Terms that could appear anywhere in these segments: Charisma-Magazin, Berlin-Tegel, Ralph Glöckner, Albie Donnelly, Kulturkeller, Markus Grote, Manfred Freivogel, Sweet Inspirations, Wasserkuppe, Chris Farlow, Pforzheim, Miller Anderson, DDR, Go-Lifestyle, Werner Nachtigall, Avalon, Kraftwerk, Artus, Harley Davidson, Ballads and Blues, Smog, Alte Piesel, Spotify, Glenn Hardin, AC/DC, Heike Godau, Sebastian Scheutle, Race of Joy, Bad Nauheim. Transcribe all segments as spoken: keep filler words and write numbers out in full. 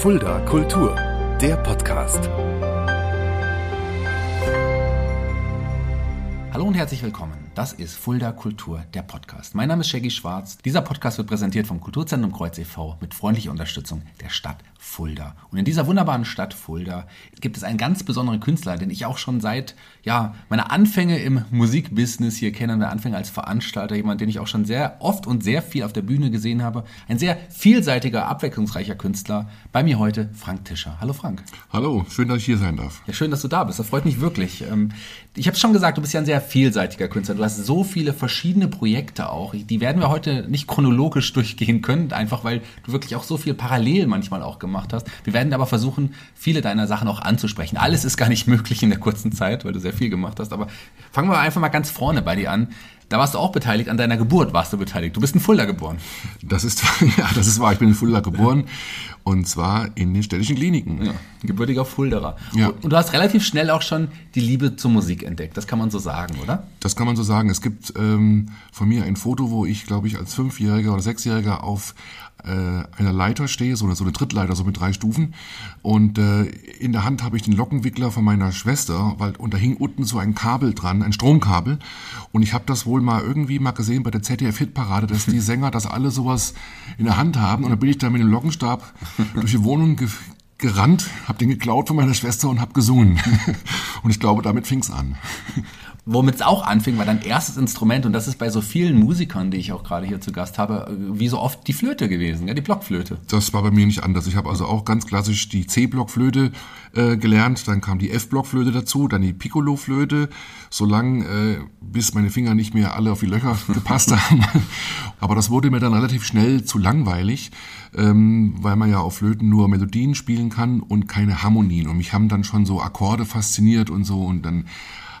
Fulda Kultur, der Podcast. Hallo und herzlich willkommen. Das ist Fulda Kultur, der Podcast. Mein Name ist Shaggy Schwarz. Dieser Podcast wird präsentiert vom Kulturzentrum Kreuz e V mit freundlicher Unterstützung der Stadt Fulda. Und in dieser wunderbaren Stadt Fulda gibt es einen ganz besonderen Künstler, den ich auch schon seit ja, meiner Anfänge im Musikbusiness hier kenne. Und der Anfänge als Veranstalter, jemand, den ich auch schon sehr oft und sehr viel auf der Bühne gesehen habe. Ein sehr vielseitiger, abwechslungsreicher Künstler. Bei mir heute Frank Tischer. Hallo Frank. Hallo, schön, dass ich hier sein darf. Ja, schön, dass du da bist. Das freut mich wirklich. Ich habe es schon gesagt, du bist ja ein sehr vielseitiger Künstler. Du hast so viele verschiedene Projekte auch. Die werden wir heute nicht chronologisch durchgehen können, einfach weil du wirklich auch so viel parallel manchmal auch gemacht hast. Wir werden aber versuchen, viele deiner Sachen auch anzusprechen. Alles ist gar nicht möglich in der kurzen Zeit, weil du sehr viel gemacht hast. Aber fangen wir einfach mal ganz vorne bei dir an. Da warst du auch beteiligt, an deiner Geburt warst du beteiligt. Du bist in Fulda geboren. Das ist, ja, das ist wahr. Ich bin in Fulda geboren. Und zwar in den städtischen Kliniken. Ja, gebürtiger Fulderer. Ja. Und du hast relativ schnell auch schon die Liebe zur Musik entdeckt. Das kann man so sagen, oder? Das kann man so sagen. Es gibt ähm, von mir ein Foto, wo ich, glaube ich, als Fünfjähriger oder Sechsjähriger auf äh, einer Leiter stehe, so eine, so eine Trittleiter, so mit drei Stufen. Und äh, in der Hand habe ich den Lockenwickler von meiner Schwester, weil, und da hing unten so ein Kabel dran, ein Stromkabel. Und ich habe das wohl mal irgendwie mal gesehen bei der Z D F-Hitparade, dass die Sänger das alle sowas in der Hand haben. Und dann bin ich da mit dem Lockenstab durch die Wohnung ge- gerannt, habe den geklaut von meiner Schwester und habe gesungen. Und ich glaube, damit fing es an. Womit es auch anfing, war dein erstes Instrument, und das ist bei so vielen Musikern, die ich auch gerade hier zu Gast habe, wie so oft die Flöte gewesen, ja, die Blockflöte. Das war bei mir nicht anders. Ich habe also auch ganz klassisch die C-Blockflöte äh, gelernt, dann kam die F-Blockflöte dazu, dann die Piccolo-Flöte, solange äh, bis meine Finger nicht mehr alle auf die Löcher gepasst haben. Aber das wurde mir dann relativ schnell zu langweilig, ähm, weil man ja auf Flöten nur Melodien spielen kann und keine Harmonien. Und mich haben dann schon so Akkorde fasziniert und so, und dann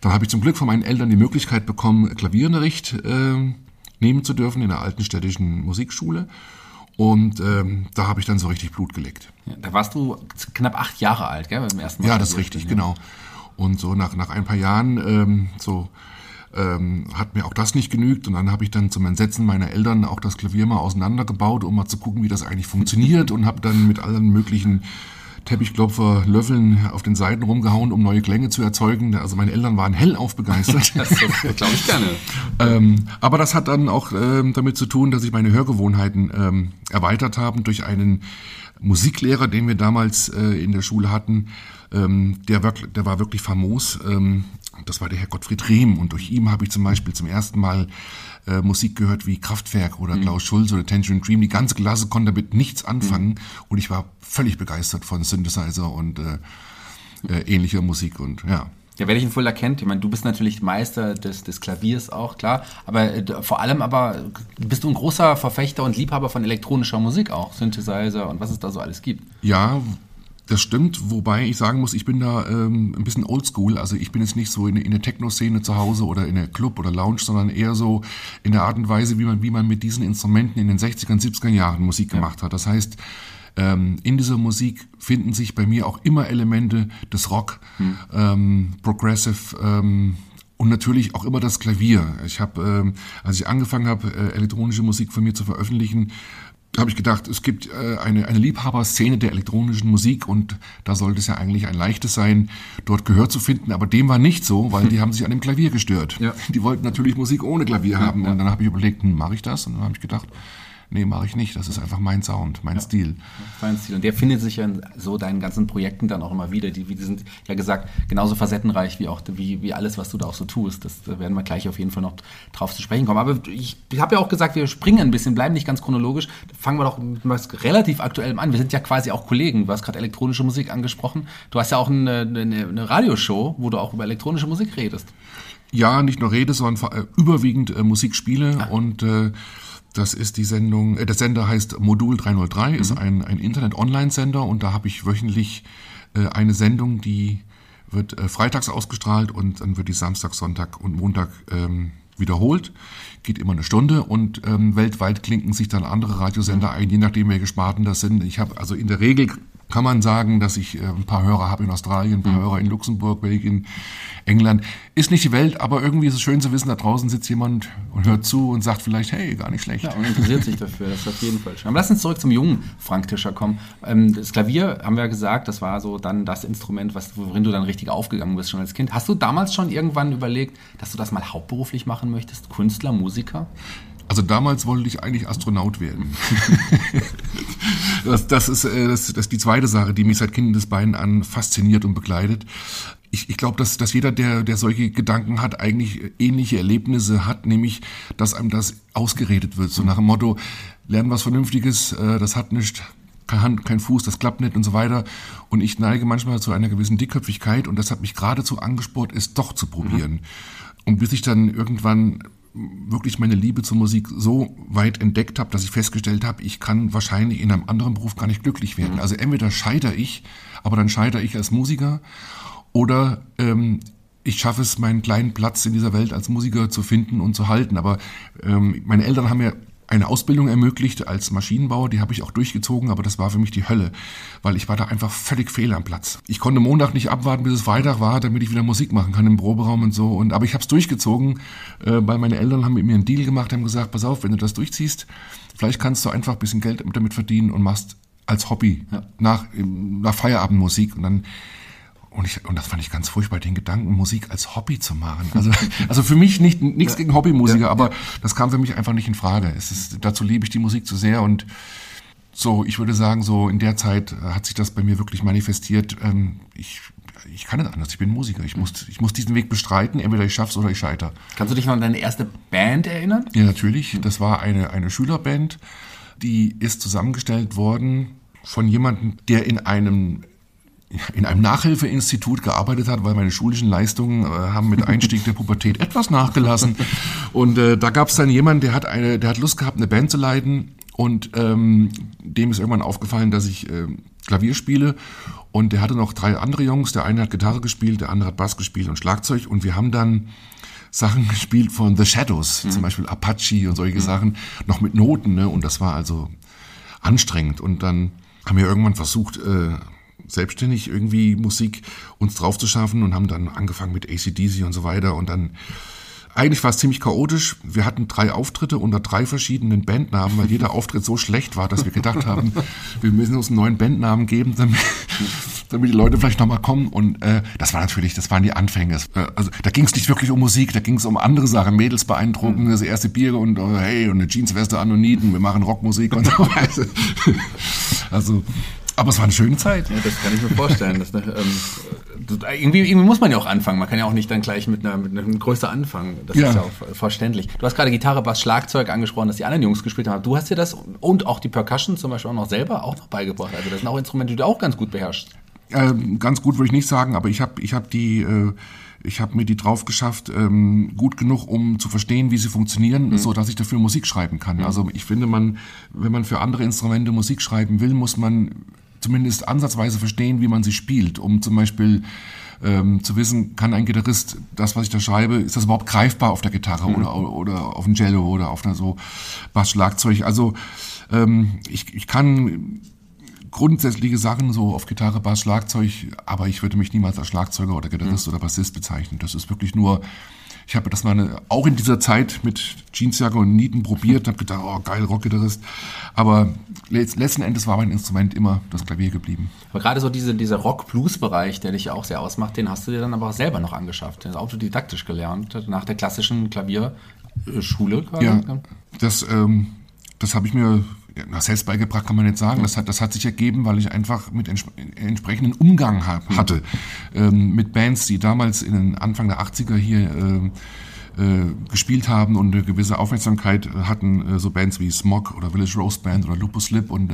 Dann habe ich zum Glück von meinen Eltern die Möglichkeit bekommen, Klavierunterricht äh, nehmen zu dürfen in der alten städtischen Musikschule. Und ähm, da habe ich dann so richtig Blut geleckt. Ja, da warst du knapp acht Jahre alt, gell, beim ersten Mal? Ja, das ist richtig, ja. Genau. Und so nach, nach ein paar Jahren ähm, so ähm, hat mir auch das nicht genügt. Und dann habe ich dann zum Entsetzen meiner Eltern auch das Klavier mal auseinandergebaut, um mal zu gucken, wie das eigentlich funktioniert. Und habe dann mit allen möglichen Teppichklopfer, Löffeln auf den Seiten rumgehauen, um neue Klänge zu erzeugen. Also meine Eltern waren hellauf begeistert. Das, das glaube ich gerne. ähm, aber das hat dann auch ähm, damit zu tun, dass ich meine Hörgewohnheiten ähm, erweitert habe durch einen Musiklehrer, den wir damals äh, in der Schule hatten. Ähm, der, wirk- der war wirklich famos. Ähm, das war der Herr Gottfried Rehm. Und durch ihn habe ich zum Beispiel zum ersten Mal äh, Musik gehört wie Kraftwerk oder mhm. Klaus Schulze oder Tangerine Dream. Die ganze Klasse konnte damit nichts anfangen. Mhm. Und ich war völlig begeistert von Synthesizer und äh, äh, ähnlicher Musik. Und ja. Ja, wer dich in Fulda kennt, ich meine, du bist natürlich Meister des, des Klaviers auch, klar, aber äh, vor allem aber bist du ein großer Verfechter und Liebhaber von elektronischer Musik auch, Synthesizer und was es da so alles gibt. Ja, das stimmt, wobei ich sagen muss, ich bin da ähm, ein bisschen oldschool, also ich bin jetzt nicht so in, in der Techno-Szene zu Hause oder in der Club oder Lounge, sondern eher so in der Art und Weise, wie man, wie man mit diesen Instrumenten in den sechziger und siebziger Jahren Musik gemacht hat. Das heißt, in dieser Musik finden sich bei mir auch immer Elemente des Rock, hm. ähm, Progressive ähm, und natürlich auch immer das Klavier. Ich habe, ähm, als ich angefangen habe, äh, elektronische Musik von mir zu veröffentlichen, habe ich gedacht, es gibt äh, eine, eine Liebhaberszene der elektronischen Musik, und da sollte es ja eigentlich ein leichtes sein, dort Gehör zu finden. Aber dem war nicht so, weil die haben sich an dem Klavier gestört. Ja. Die wollten natürlich Musik ohne Klavier haben. Ja. Und dann habe ich überlegt, hm, mache ich das? Und dann habe ich gedacht, nee, mache ich nicht. Das ist einfach mein Sound, mein ja, Stil. Dein Stil. Und der findet sich ja in so deinen ganzen Projekten dann auch immer wieder. Die, die sind ja gesagt genauso facettenreich wie auch wie, wie alles, was du da auch so tust. Das, da werden wir gleich auf jeden Fall noch drauf zu sprechen kommen. Aber ich habe ja auch gesagt, wir springen ein bisschen, bleiben nicht ganz chronologisch. Fangen wir doch mit was relativ Aktuellem an. Wir sind ja quasi auch Kollegen. Du hast gerade elektronische Musik angesprochen. Du hast ja auch eine, eine, eine Radioshow, wo du auch über elektronische Musik redest. Ja, nicht nur rede, sondern überwiegend äh, Musik spiele. Ach. Und äh, das ist die Sendung, äh, der Sender heißt Modul drei null drei, mhm. ist ein, ein Internet-Online-Sender, und da habe ich wöchentlich äh, eine Sendung, die wird äh, freitags ausgestrahlt und dann wird die Samstag, Sonntag und Montag ähm, wiederholt. Geht immer eine Stunde, und ähm, weltweit klinken sich dann andere Radiosender mhm. ein, je nachdem welche Sparten das sind. Ich habe also in der Regel kann man sagen, dass ich äh, ein paar Hörer habe in Australien, ein paar mhm. Hörer in Luxemburg, in England. Ist nicht die Welt, aber irgendwie ist es schön zu wissen, da draußen sitzt jemand und hört zu und sagt vielleicht, hey, gar nicht schlecht. Ja, und interessiert sich dafür, das ist auf jeden Fall schön. Aber lass uns zurück zum jungen Frank Tischer kommen. Ähm, das Klavier, haben wir ja gesagt, das war so dann das Instrument, was, worin du dann richtig aufgegangen bist, schon als Kind. Hast du damals schon irgendwann überlegt, dass du das mal hauptberuflich machen möchtest? Künstler, Musiker? Also damals wollte ich eigentlich Astronaut werden. das, das, ist, das, das ist die zweite Sache, die mich seit Kindesbeinen an fasziniert und begleitet. Ich, ich glaube, dass, dass jeder, der, der solche Gedanken hat, eigentlich ähnliche Erlebnisse hat, nämlich, dass einem das ausgeredet wird. So nach dem Motto, lernen was Vernünftiges, das hat nichts, keine Hand, kein Fuß, das klappt nicht und so weiter. Und ich neige manchmal zu einer gewissen Dickköpfigkeit und das hat mich geradezu angespornt, es doch zu probieren. Mhm. Und bis ich dann irgendwann wirklich meine Liebe zur Musik so weit entdeckt habe, dass ich festgestellt habe, ich kann wahrscheinlich in einem anderen Beruf gar nicht glücklich werden. Also entweder scheitere ich, aber dann scheitere ich als Musiker, oder ähm, ich schaffe es, meinen kleinen Platz in dieser Welt als Musiker zu finden und zu halten. Aber ähm, meine Eltern haben mir eine Ausbildung ermöglicht als Maschinenbauer, die habe ich auch durchgezogen, aber das war für mich die Hölle, weil ich war da einfach völlig fehl am Platz. Ich konnte Montag nicht abwarten, bis es Freitag war, damit ich wieder Musik machen kann im Proberaum und so. Und aber ich habe es durchgezogen, äh, weil meine Eltern haben mit mir einen Deal gemacht, haben gesagt, pass auf, wenn du das durchziehst, vielleicht kannst du einfach ein bisschen Geld damit verdienen und machst als Hobby ja. nach, nach Feierabend Musik. Und dann Und, ich, und das fand ich ganz furchtbar, den Gedanken, Musik als Hobby zu machen. Also, also für mich nicht nichts ja. gegen Hobbymusiker, ja. aber das kam für mich einfach nicht in Frage. Es ist, dazu liebe ich die Musik zu sehr und so, ich würde sagen, so in der Zeit hat sich das bei mir wirklich manifestiert. Ähm, ich, ich kann nicht anders, ich bin Musiker. Ich muss, ich muss diesen Weg bestreiten, entweder ich schaff's oder ich scheitere. Kannst du dich noch an deine erste Band erinnern? Ja, natürlich. Das war eine, eine Schülerband, die ist zusammengestellt worden von jemandem, der in einem in einem Nachhilfeinstitut gearbeitet hat, weil meine schulischen Leistungen äh, haben mit Einstieg der Pubertät etwas nachgelassen. Und äh, da gab es dann jemanden, der hat eine, der hat Lust gehabt, eine Band zu leiten. Und ähm, dem ist irgendwann aufgefallen, dass ich äh, Klavier spiele. Und der hatte noch drei andere Jungs. Der eine hat Gitarre gespielt, der andere hat Bass gespielt und Schlagzeug. Und wir haben dann Sachen gespielt von The Shadows, mhm. zum Beispiel Apache und solche mhm. Sachen, noch mit Noten. Ne? Und das war also anstrengend. Und dann haben wir irgendwann versucht, äh, selbstständig irgendwie Musik uns drauf zu schaffen und haben dann angefangen mit A C D C und so weiter und dann eigentlich war es ziemlich chaotisch. Wir hatten drei Auftritte unter drei verschiedenen Bandnamen, weil jeder Auftritt so schlecht war, dass wir gedacht haben, wir müssen uns einen neuen Bandnamen geben, damit, damit die Leute vielleicht nochmal kommen. Und äh, das war natürlich, das waren die Anfänge. Also da ging es nicht wirklich um Musik, da ging es um andere Sachen, Mädels beeindrucken, das erste Bier und oh, hey und eine Jeansweste an und Nieten, wir machen Rockmusik und so weiter. Also aber es war eine schöne Zeit. Ja, das kann ich mir vorstellen. Das, ähm, das, irgendwie, irgendwie muss man ja auch anfangen. Man kann ja auch nicht dann gleich mit einer, mit einer Größe anfangen. Das ja. ist ja auch verständlich. Du hast gerade Gitarre, Bass, Schlagzeug angesprochen, dass die anderen Jungs gespielt haben. Du hast dir das und auch die Percussion zum Beispiel auch noch selber auch noch beigebracht. Also das sind auch Instrumente, die du auch ganz gut beherrschst. Ähm, ganz gut würde ich nicht sagen, aber ich habe ich hab die... Äh Ich habe mir die drauf geschafft, ähm, gut genug, um zu verstehen, wie sie funktionieren, mhm. so dass ich dafür Musik schreiben kann. Mhm. Also ich finde, man, wenn man für andere Instrumente Musik schreiben will, muss man zumindest ansatzweise verstehen, wie man sie spielt, um zum Beispiel ähm, zu wissen, kann ein Gitarrist das, was ich da schreibe, ist das überhaupt greifbar auf der Gitarre mhm. oder, oder auf dem Cello oder auf einer so Bass-Schlagzeug. Also ähm, ich, ich kann grundsätzliche Sachen, so auf Gitarre, Bass, Schlagzeug, aber ich würde mich niemals als Schlagzeuger oder Gitarrist mhm. oder Bassist bezeichnen. Das ist wirklich nur, ich habe das mal eine, auch in dieser Zeit mit Jeansjacke und Nieten probiert, habe gedacht, oh geil, Rockgitarrist, aber letzten Endes war mein Instrument immer das Klavier geblieben. Aber gerade so diese, dieser Rock-Blues-Bereich, der dich ja auch sehr ausmacht, den hast du dir dann aber auch selber noch angeschafft, den hast du autodidaktisch gelernt, nach der klassischen Klavierschule quasi. Ja, das, ähm, das habe ich mir selbst beigebracht, kann man nicht sagen. Das hat, das hat sich ergeben, weil ich einfach mit entsp- entsprechenden Umgang hab, hatte. Ähm, mit Bands, die damals in den Anfang der achtziger hier äh, äh, gespielt haben und eine gewisse Aufmerksamkeit hatten. Äh, so Bands wie Smog oder Village Rose Band oder Lupus Lip. Und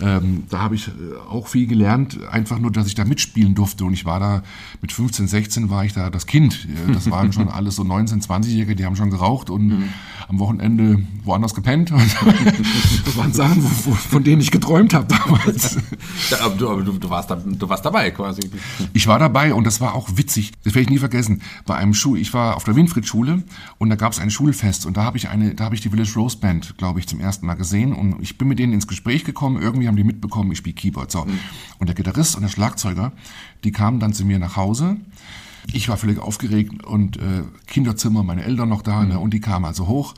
ähm, da habe ich auch viel gelernt. Einfach nur, dass ich da mitspielen durfte. Und ich war da mit fünfzehn, sechzehn war ich da das Kind. Das waren schon alles so neunzehn-, zwanzigjährige, die haben schon geraucht und mhm. am Wochenende woanders gepennt. Das waren Sachen, von denen ich geträumt habe damals. Aber du, aber du, du, warst da, du warst dabei quasi. Ich war dabei und das war auch witzig. Das werde ich nie vergessen. Bei einem Schuh, ich war auf der Winfried-Schule Schule und da gab es ein Schulfest und da habe ich eine, da habe ich die Village Rose Band, glaube ich, zum ersten Mal gesehen und ich bin mit denen ins Gespräch gekommen, irgendwie haben die mitbekommen, ich spiele Keyboard. So. Mhm. Und der Gitarrist und der Schlagzeuger, die kamen dann zu mir nach Hause. Ich war völlig aufgeregt und äh, Kinderzimmer, meine Eltern noch da, mhm. ne, und die kamen also hoch,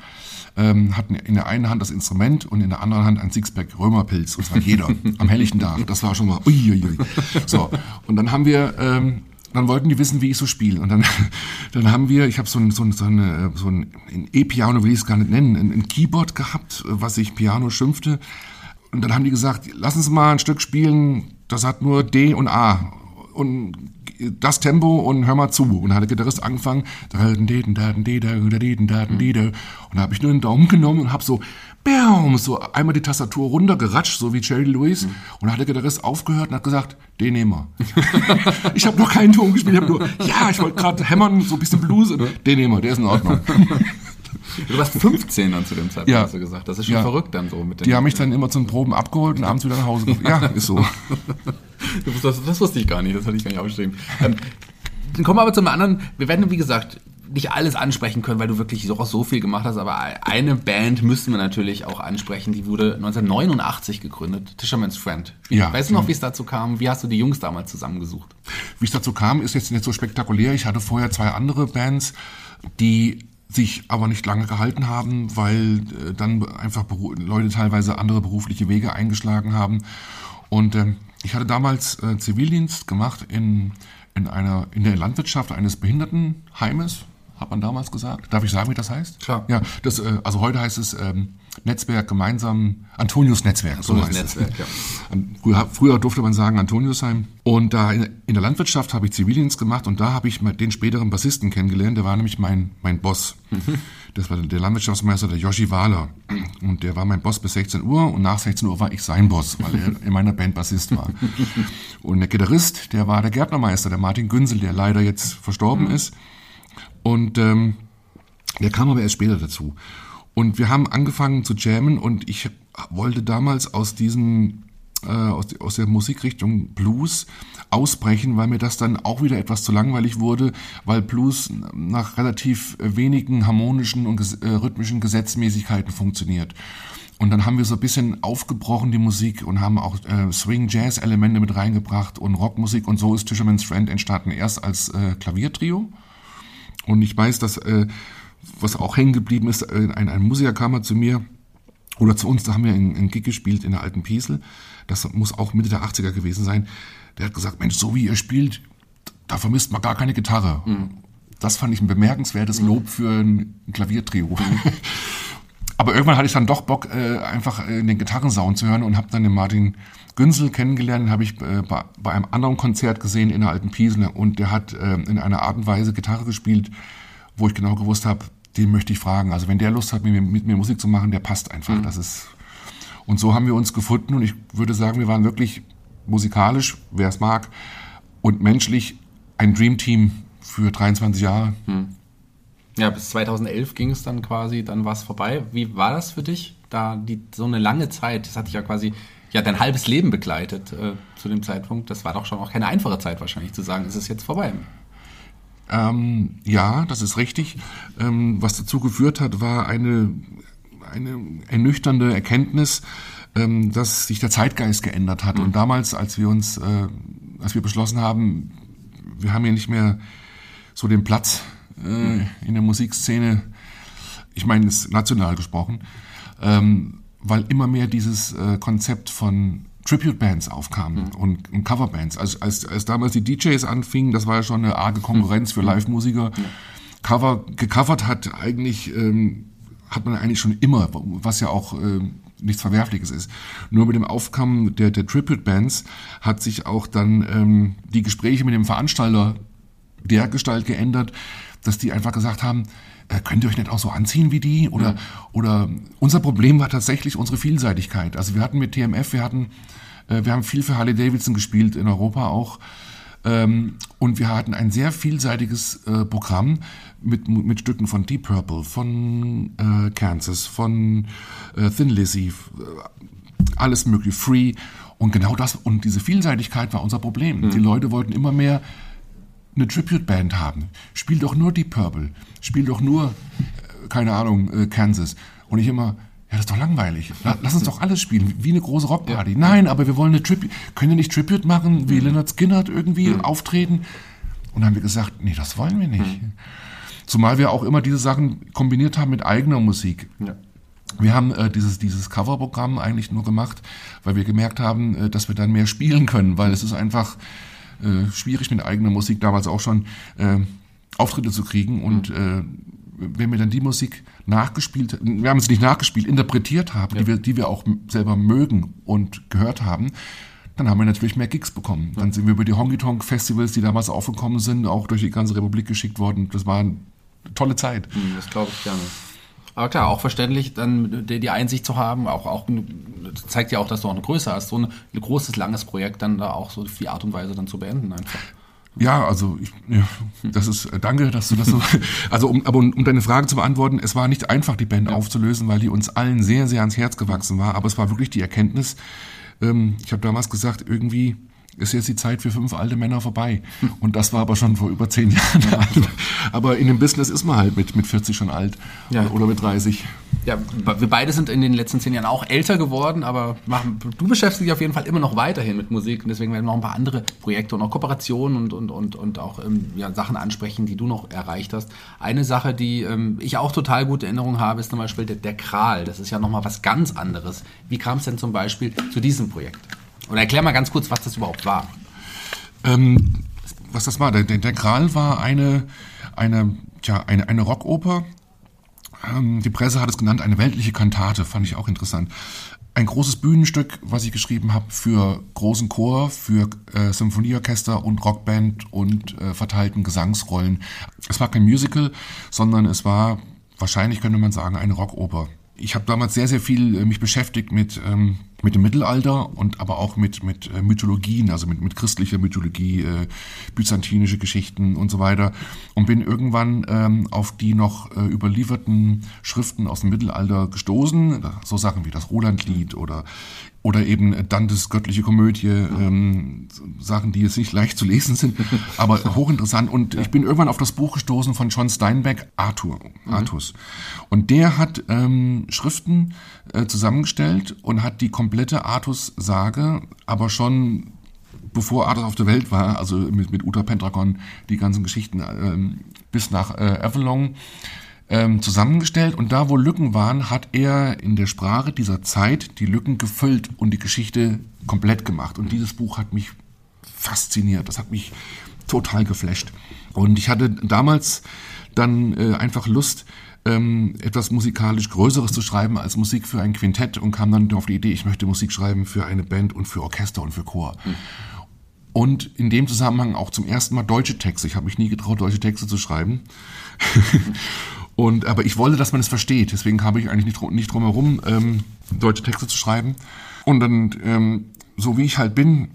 ähm, hatten in der einen Hand das Instrument und in der anderen Hand ein Sixpack Römerpilz, und zwar jeder, am helllichten Tag. Das war schon mal uiuiui. So, und dann haben wir, ähm, dann wollten die wissen, wie ich so spiele. Und dann, dann haben wir, ich habe so ein, so ein, so ein, so ein E-Piano, will ich es gar nicht nennen, ein, ein Keyboard gehabt, was ich Piano schimpfte. Und dann haben die gesagt, lass uns mal ein Stück spielen, das hat nur D und A und das Tempo und hör mal zu. Und dann hat der Gitarrist angefangen, und da habe ich nur den Daumen genommen und habe so, bäm, so einmal die Tastatur runtergeratscht, so wie Jerry Lewis. Mhm. Und dann hat der Gitarrist aufgehört und hat gesagt, den nehmen wir. Ich habe noch keinen Ton gespielt, ich habe nur, ja, ich wollte gerade hämmern, so ein bisschen Blues, den nehmen wir, der ist in Ordnung. Du warst fünfzehn dann zu dem Zeitpunkt, ja. Hast du gesagt. Das ist schon ja. verrückt dann so. Mit den Die haben mich dann immer zum Proben abgeholt und abends wieder nach Hause gefahren. Ja, ist so. Das, das wusste ich gar nicht, das hatte ich gar nicht aufgeschrieben. Ähm, dann kommen wir aber zu einem anderen. Wir werden, wie gesagt, nicht alles ansprechen können, weil du wirklich so, so viel gemacht hast, aber eine Band müssen wir natürlich auch ansprechen. Die wurde neunzehnhundertneunundachtzig gegründet, Tischerman's Friend. Ja. Weißt du noch, wie es dazu kam? Wie hast du die Jungs damals zusammengesucht? Wie es dazu kam, ist jetzt nicht so spektakulär. Ich hatte vorher zwei andere Bands, die sich aber nicht lange gehalten haben, weil äh, dann einfach Beru- Leute teilweise andere berufliche Wege eingeschlagen haben. Und äh, ich hatte damals äh, Zivildienst gemacht in, in, einer, in der Landwirtschaft eines Behindertenheimes, hat man damals gesagt. Darf ich sagen, wie das heißt? Klar. Ja, das, äh, also heute heißt es ähm, Netzwerk gemeinsam, Antonius-Netzwerk. Antonius-Netzwerk, so ja. Früher, früher durfte man sagen Antoniusheim. Und da in, in der Landwirtschaft habe ich Zivildienst gemacht und da habe ich den späteren Bassisten kennengelernt, der war nämlich mein, mein Boss. Mhm. Das war der Landwirtschaftsmeister, der Joschi Wahler. Und der war mein Boss bis sechzehn Uhr und nach sechzehn Uhr war ich sein Boss, weil er in meiner Band Bassist war. Und der Gitarrist, der war der Gärtnermeister, der Martin Günzel, der leider jetzt verstorben mhm. ist. Und ähm, der kam aber erst später dazu. Und wir haben angefangen zu jammen und ich wollte damals aus diesem äh, aus, die, aus der Musikrichtung Blues ausbrechen, weil mir das dann auch wieder etwas zu langweilig wurde, weil Blues nach relativ wenigen harmonischen und ges- äh, rhythmischen Gesetzmäßigkeiten funktioniert. Und dann haben wir so ein bisschen aufgebrochen die Musik und haben auch äh, Swing-Jazz-Elemente mit reingebracht und Rockmusik und so ist Tischerman's Friend entstanden, erst als äh, Klaviertrio. Und ich weiß, dass, äh, was auch hängen geblieben ist, ein, ein Musiker kam zu mir, oder zu uns, da haben wir einen Gig gespielt in der Alten Piesel, das muss auch Mitte der achtziger gewesen sein, der hat gesagt, Mensch, so wie ihr spielt, da vermisst man gar keine Gitarre. Mhm. Das fand ich ein bemerkenswertes Lob für ein Klaviertrio. Mhm. Aber irgendwann hatte ich dann doch Bock, äh, einfach äh, den Gitarrensound zu hören und habe dann den Martin Günzel kennengelernt, habe ich äh, bei, bei einem anderen Konzert gesehen in der Alten Piesel und der hat äh, in einer Art und Weise Gitarre gespielt, wo ich genau gewusst habe, den möchte ich fragen. Also wenn der Lust hat, mit, mit mir Musik zu machen, der passt einfach. Mhm. Das ist und so haben wir uns gefunden und ich würde sagen, wir waren wirklich musikalisch, wer es mag, und menschlich ein Dreamteam für dreiundzwanzig Jahre. Mhm. Ja, bis zweitausendelf ging es dann quasi, dann war es vorbei. Wie war das für dich, da die, so eine lange Zeit, das hat dich ja quasi ja, dein halbes Leben begleitet äh, zu dem Zeitpunkt. Das war doch schon auch keine einfache Zeit wahrscheinlich, zu sagen, es ist jetzt vorbei. Ähm, ja, das ist richtig. Ähm, was dazu geführt hat, war eine, eine ernüchternde Erkenntnis, ähm, dass sich der Zeitgeist geändert hat. Mhm. Und damals, als wir uns, äh, als wir beschlossen haben, wir haben hier nicht mehr so den Platz in der Musikszene, ich meine, es national gesprochen, ähm, weil immer mehr dieses äh, Konzept von Tribute-Bands aufkam mhm. und, und Coverbands. Also als, als damals die D Js anfingen, das war ja schon eine arge Konkurrenz für Live-Musiker. Ja. Cover, gecovert hat eigentlich, ähm, hat man eigentlich schon immer, was ja auch äh, nichts Verwerfliches ist. Nur mit dem Aufkommen der, der Tribute-Bands hat sich auch dann ähm, die Gespräche mit dem Veranstalter dergestalt geändert, dass die einfach gesagt haben, äh, könnt ihr euch nicht auch so anziehen wie die? Oder, mhm. oder unser Problem war tatsächlich unsere Vielseitigkeit. Also wir hatten mit T M F, wir hatten, äh, wir haben viel für Harley Davidson gespielt, in Europa auch. Ähm, und wir hatten ein sehr vielseitiges äh, Programm mit, mit Stücken von Deep Purple, von äh, Kansas, von äh, Thin Lizzy, äh, alles mögliche, Free. Und genau das, und diese Vielseitigkeit war unser Problem. Mhm. Die Leute wollten immer mehr eine Tribute-Band haben. Spiel doch nur Deep Purple. Spiel doch nur, äh, keine Ahnung, äh, Kansas. Und ich immer, ja, das ist doch langweilig. Lass uns doch alles spielen, wie eine große Rockparty. Ja. Nein, aber wir wollen eine Tribute. Können wir nicht Tribute machen, wie mhm. Leonard Skinner irgendwie mhm. auftreten? Und dann haben wir gesagt, nee, das wollen wir nicht. Mhm. Zumal wir auch immer diese Sachen kombiniert haben mit eigener Musik. Ja. Wir haben äh, dieses, dieses Coverprogramm eigentlich nur gemacht, weil wir gemerkt haben, äh, dass wir dann mehr spielen können, weil es ist einfach äh, schwierig mit eigener Musik damals auch schon äh, Auftritte zu kriegen. Und äh, wenn wir dann die Musik nachgespielt, wir haben es nicht nachgespielt, interpretiert haben, ja. die wir, die wir auch selber mögen und gehört haben, dann haben wir natürlich mehr Gigs bekommen. Dann sind wir über die Honky-Tonk-Festivals, die damals aufgekommen sind, auch durch die ganze Republik geschickt worden. Das war eine tolle Zeit. Das glaube ich gerne. Aber klar, auch verständlich, dann die Einsicht zu haben, auch, auch zeigt ja auch, dass du auch eine Größe hast. So ein großes, langes Projekt dann da auch so auf die Art und Weise dann zu beenden einfach. Ja, also ich, ja, das ist, danke, dass du das so, also um, aber um, um deine Frage zu beantworten, es war nicht einfach, die Band ja. aufzulösen, weil die uns allen sehr, sehr ans Herz gewachsen war, aber es war wirklich die Erkenntnis, ähm, ich habe damals gesagt, irgendwie ist jetzt die Zeit für fünf alte Männer vorbei und das war aber schon vor über zehn Jahren alt. Aber in dem Business ist man halt mit, mit vierzig schon alt ja. oder mit dreißig. Ja, wir beide sind in den letzten zehn Jahren auch älter geworden, aber machen, du beschäftigst dich auf jeden Fall immer noch weiterhin mit Musik und deswegen werden wir noch ein paar andere Projekte und auch Kooperationen und, und, und, und auch ja, Sachen ansprechen, die du noch erreicht hast. Eine Sache, die ähm, ich auch total gute Erinnerung habe, ist zum Beispiel der, der Gral. Das ist ja nochmal was ganz anderes. Wie kam es denn zum Beispiel zu diesem Projekt? Oder erklär mal ganz kurz, was das überhaupt war. Ähm, was das war? Der, der Gral war eine, eine, tja, eine, eine Rockoper. Die Presse hat es genannt, eine weltliche Kantate, fand ich auch interessant. Ein großes Bühnenstück, was ich geschrieben habe für großen Chor, für äh, Symphonieorchester und Rockband und äh, verteilten Gesangsrollen. Es war kein Musical, sondern es war, wahrscheinlich könnte man sagen, eine Rockoper. Ich habe damals sehr, sehr viel äh, mich beschäftigt mit, ähm, mit dem Mittelalter und aber auch mit, mit äh, Mythologien, also mit, mit christlicher Mythologie, äh, byzantinische Geschichten und so weiter und bin irgendwann ähm, auf die noch äh, überlieferten Schriften aus dem Mittelalter gestoßen, so Sachen wie das Rolandlied oder, oder eben äh, Dantes göttliche Komödie, ähm, Sachen, die jetzt nicht leicht zu lesen sind, aber hochinteressant und ich bin irgendwann auf das Buch gestoßen von John Steinbeck, Artur, Artus. Mhm. Und der hat ähm, Schriften äh, zusammengestellt und hat die komplette Artus-Sage, aber schon bevor Artus auf der Welt war, also mit, mit Uta Pendragon, die ganzen Geschichten ähm, bis nach äh, Avalon ähm, zusammengestellt. Und da, wo Lücken waren, hat er in der Sprache dieser Zeit die Lücken gefüllt und die Geschichte komplett gemacht. Und dieses Buch hat mich fasziniert, das hat mich total geflasht. Und ich hatte damals dann äh, einfach Lust, Ähm, etwas musikalisch Größeres zu schreiben als Musik für ein Quintett und kam dann auf die Idee, ich möchte Musik schreiben für eine Band und für Orchester und für Chor. Mhm. Und in dem Zusammenhang auch zum ersten Mal deutsche Texte. Ich habe mich nie getraut, deutsche Texte zu schreiben. und, aber ich wollte, dass man es versteht. Deswegen habe ich eigentlich nicht, nicht drum herum, ähm, deutsche Texte zu schreiben. Und dann, ähm, so wie ich halt bin,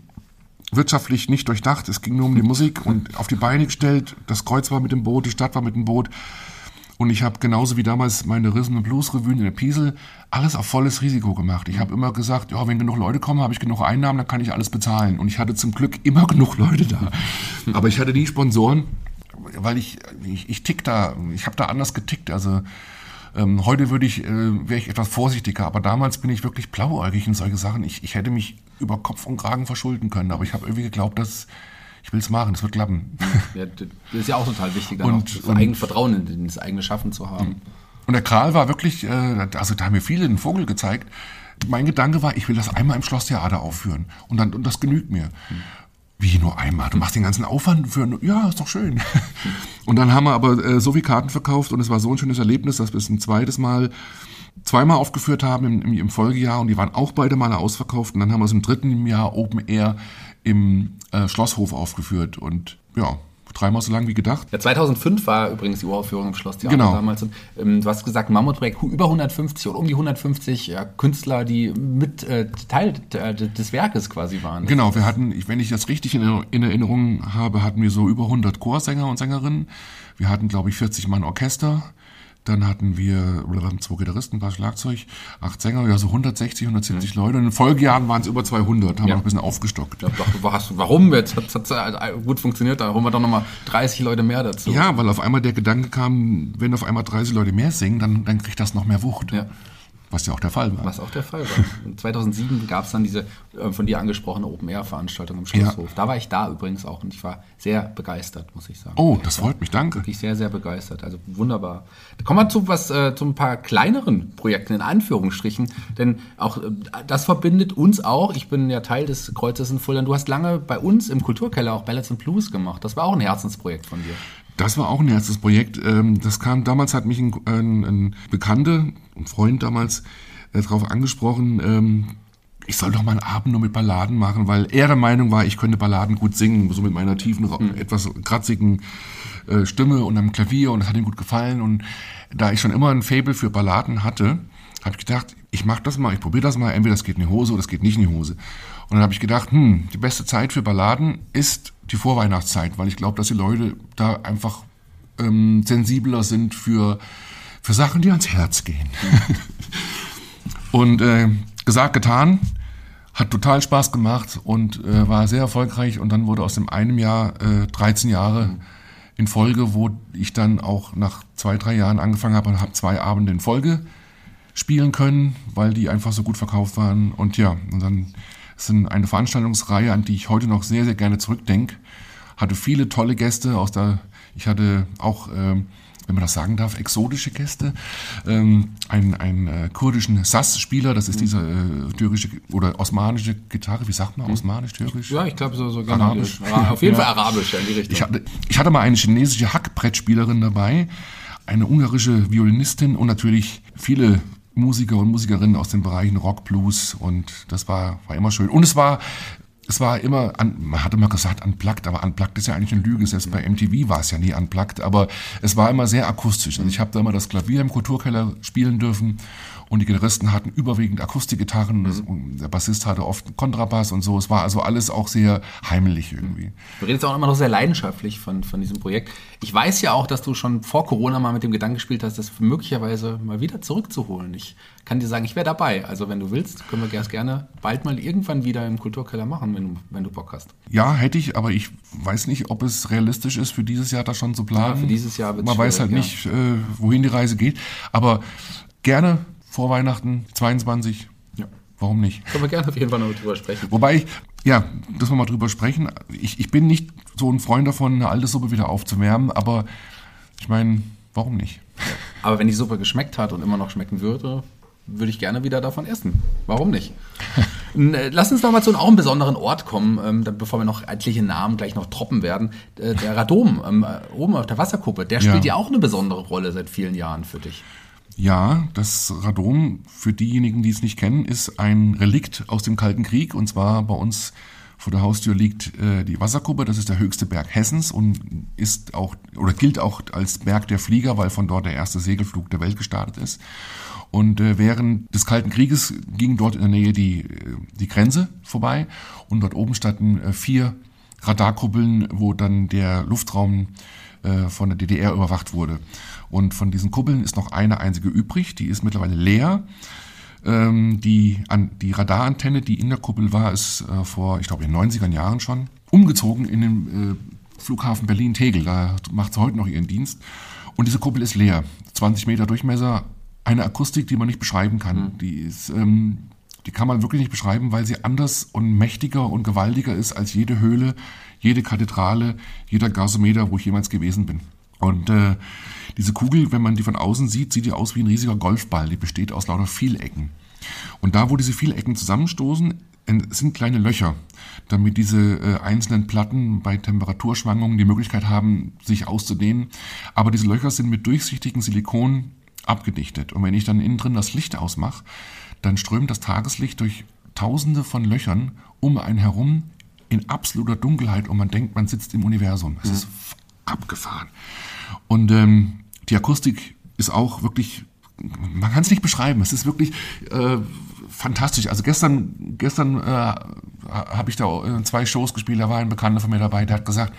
wirtschaftlich nicht durchdacht. Es ging nur um die Musik und auf die Beine gestellt. Das Kreuz war mit dem Boot, die Stadt war mit dem Boot. Und ich habe genauso wie damals meine Rhythm- und Blues-Revue in der Piesel alles auf volles Risiko gemacht. Ich habe immer gesagt, ja, wenn genug Leute kommen, habe ich genug Einnahmen, dann kann ich alles bezahlen. Und ich hatte zum Glück immer genug Leute da. Aber ich hatte nie Sponsoren, weil ich, ich, ich tick da, ich habe da anders getickt. Also ähm, heute würde ich, äh, wäre ich etwas vorsichtiger, aber damals bin ich wirklich blauäugig in solche Sachen. Ich, ich hätte mich über Kopf und Kragen verschulden können, aber ich habe irgendwie geglaubt, dass ich will es machen, es wird klappen. Ja, das ist ja auch total wichtig, dann und, auch das eigene Vertrauen in das eigene Schaffen zu haben. Und der Kral war wirklich, also da haben mir viele den Vogel gezeigt. Mein Gedanke war, ich will das einmal im Schlosstheater aufführen und dann und das genügt mir. Hm. Wie, nur einmal? Du machst den ganzen Aufwand für... Ja, ist doch schön. Und dann haben wir aber so viel Karten verkauft und es war so ein schönes Erlebnis, dass wir es ein zweites Mal... zweimal aufgeführt haben im, im Folgejahr und die waren auch beide Male ausverkauft und dann haben wir es im dritten Jahr Open Air im äh, Schlosshof aufgeführt und ja, dreimal so lang wie gedacht. Ja, zweitausendfünf war übrigens die Uraufführung im Schlosstheater genau. damals. Und, ähm, du hast gesagt, Mammutprojekt, über hundertfünfzig oder um die hundertfünfzig ja, Künstler, die mit äh, Teil äh, des Werkes quasi waren. Das genau, wir hatten, wenn ich das richtig in, in Erinnerung habe, hatten wir so über hundert Chorsänger und Sängerinnen. Wir hatten, glaube ich, vierzig Mann Orchester. Dann hatten wir, oder wir hatten zwei Gitarristen, ein paar Schlagzeug, acht Sänger, ja so hundertsechzig, hundertsiebzig mhm. Leute. Und in den Folgejahren waren es über zweihundert, haben ja. wir noch ein bisschen aufgestockt. Ja, doch, du hast, warum jetzt? Hat es gut funktioniert, da holen wir doch nochmal dreißig Leute mehr dazu. Ja, weil auf einmal der Gedanke kam, wenn auf einmal dreißig Leute mehr singen, dann, dann kriegt das noch mehr Wucht. Ja. Was ja auch der Fall war. Was auch der Fall war. zweitausendsieben gab es dann diese äh, von dir angesprochene Open-Air-Veranstaltung im Schlosshof. Ja. Da war ich da übrigens auch und ich war sehr begeistert, muss ich sagen. Oh, das freut mich, danke. Ich war sehr, sehr begeistert. Also wunderbar. Kommen wir zu was, äh, zu ein paar kleineren Projekten, in Anführungsstrichen. Denn auch äh, das verbindet uns auch. Ich bin ja Teil des Kreuzes in Fulda. Du hast lange bei uns im Kulturkeller auch Ballads and Blues gemacht. Das war auch ein Herzensprojekt von dir. Das war auch ein erstes Projekt. Das kam damals, hat mich ein, ein, ein Bekannter, ein Freund damals, äh, darauf angesprochen, ähm, ich soll doch mal einen Abend nur mit Balladen machen, weil er der Meinung war, ich könnte Balladen gut singen, so mit meiner tiefen, mhm. etwas kratzigen äh, Stimme und am Klavier, und das hat ihm gut gefallen. Und da ich schon immer ein Faible für Balladen hatte, habe ich gedacht, ich mache das mal, ich probiere das mal, entweder das geht in die Hose oder das geht nicht in die Hose. Und dann habe ich gedacht, hm, die beste Zeit für Balladen ist die Vorweihnachtszeit, weil ich glaube, dass die Leute da einfach ähm, sensibler sind für, für Sachen, die ans Herz gehen. Und äh, gesagt, getan, hat total Spaß gemacht und äh, war sehr erfolgreich. Und dann wurde aus dem einem Jahr äh, dreizehn Jahre in Folge, wo ich dann auch nach zwei, drei Jahren angefangen habe und habe zwei Abende in Folge spielen können, weil die einfach so gut verkauft waren. Und ja, und dann... Es sind eine Veranstaltungsreihe, an die ich heute noch sehr, sehr gerne zurückdenke. Hatte viele tolle Gäste aus der, ich hatte auch, ähm, wenn man das sagen darf, exotische Gäste. Ähm, einen, einen äh, kurdischen Saz-Spieler, das ist mhm. dieser äh, türkische oder osmanische Gitarre, wie sagt man, osmanisch, türkisch? Ja, ich glaube so, so ganz arabisch. Arabisch. Auf jeden Fall arabisch, ja, in die Richtung. Ich hatte, ich hatte mal eine chinesische Hackbrettspielerin dabei, eine ungarische Violinistin und natürlich viele Musiker und Musikerinnen aus den Bereichen Rock, Blues, und das war, war immer schön. Und es war, es war immer, an, man hatte immer gesagt unplugged, aber unplugged ist ja eigentlich eine Lüge, selbst bei M T V war es ja nie unplugged, aber es war immer sehr akustisch. Also ich habe da immer das Klavier im Kulturkeller spielen dürfen und die Gitarristen hatten überwiegend Akustikgitarren, mhm. der Bassist hatte oft Kontrabass und so, es war also alles auch sehr heimelig irgendwie. Du redest auch immer noch sehr leidenschaftlich von, von diesem Projekt. Ich weiß ja auch, dass du schon vor Corona mal mit dem Gedanken gespielt hast, das möglicherweise mal wieder zurückzuholen. Ich kann dir sagen, ich wäre dabei. Also wenn du willst, können wir das gerne bald mal irgendwann wieder im Kulturkeller machen, wenn du, wenn du Bock hast. Ja, hätte ich, aber ich weiß nicht, ob es realistisch ist, für dieses Jahr das schon zu planen. Ja, für dieses Jahr wird's schwierig. Man weiß halt ja. nicht, äh, wohin die Reise geht, aber gerne... Vor Weihnachten, zweiundzwanzig, ja. Warum nicht? Können wir gerne auf jeden Fall noch drüber sprechen. Wobei ich, ja, dass wir mal drüber sprechen, ich, ich bin nicht so ein Freund davon, eine alte Suppe wieder aufzuwärmen, aber ich meine, warum nicht? Ja. Aber wenn die Suppe geschmeckt hat und immer noch schmecken würde, würde ich gerne wieder davon essen. Warum nicht? Lass uns noch mal zu einem auch einen besonderen Ort kommen, ähm, bevor wir noch etliche Namen gleich noch troppen werden. Äh, der Radom, ähm, oben auf der Wasserkuppe, der spielt ja. ja auch eine besondere Rolle seit vielen Jahren für dich. Ja, das Radom, für diejenigen, die es nicht kennen, ist ein Relikt aus dem Kalten Krieg. Und zwar bei uns vor der Haustür liegt äh, die Wasserkuppe. Das ist der höchste Berg Hessens und ist auch oder gilt auch als Berg der Flieger, weil von dort der erste Segelflug der Welt gestartet ist. Und äh, während des Kalten Krieges ging dort in der Nähe die, die Grenze vorbei. Und dort oben standen äh, vier Radarkuppeln, wo dann der Luftraum äh, von der D D R überwacht wurde. Und von diesen Kuppeln ist noch eine einzige übrig, die ist mittlerweile leer. Ähm, die, an, die Radarantenne, die in der Kuppel war, ist äh, vor, ich glaube, in den neunzigern Jahren schon umgezogen in den äh, Flughafen Berlin-Tegel. Da macht sie heute noch ihren Dienst. Und diese Kuppel ist leer. zwanzig Meter Durchmesser, eine Akustik, die man nicht beschreiben kann. Mhm. Die ist, ähm, die kann man wirklich nicht beschreiben, weil sie anders und mächtiger und gewaltiger ist als jede Höhle, jede Kathedrale, jeder Gasometer, wo ich jemals gewesen bin. Und äh, diese Kugel, wenn man die von außen sieht, sieht die aus wie ein riesiger Golfball. Die besteht aus lauter Vielecken. Und da, wo diese Vielecken zusammenstoßen, sind kleine Löcher, damit diese äh, einzelnen Platten bei Temperaturschwankungen die Möglichkeit haben, sich auszudehnen. Aber diese Löcher sind mit durchsichtigem Silikon abgedichtet. Und wenn ich dann innen drin das Licht ausmache, dann strömt das Tageslicht durch tausende von Löchern um einen herum in absoluter Dunkelheit. Und man denkt, man sitzt im Universum. Es ist abgefahren. Und ähm, die Akustik ist auch wirklich, man kann es nicht beschreiben, es ist wirklich äh, fantastisch. Also gestern, gestern äh, habe ich da zwei Shows gespielt, da war ein Bekannter von mir dabei, der hat gesagt,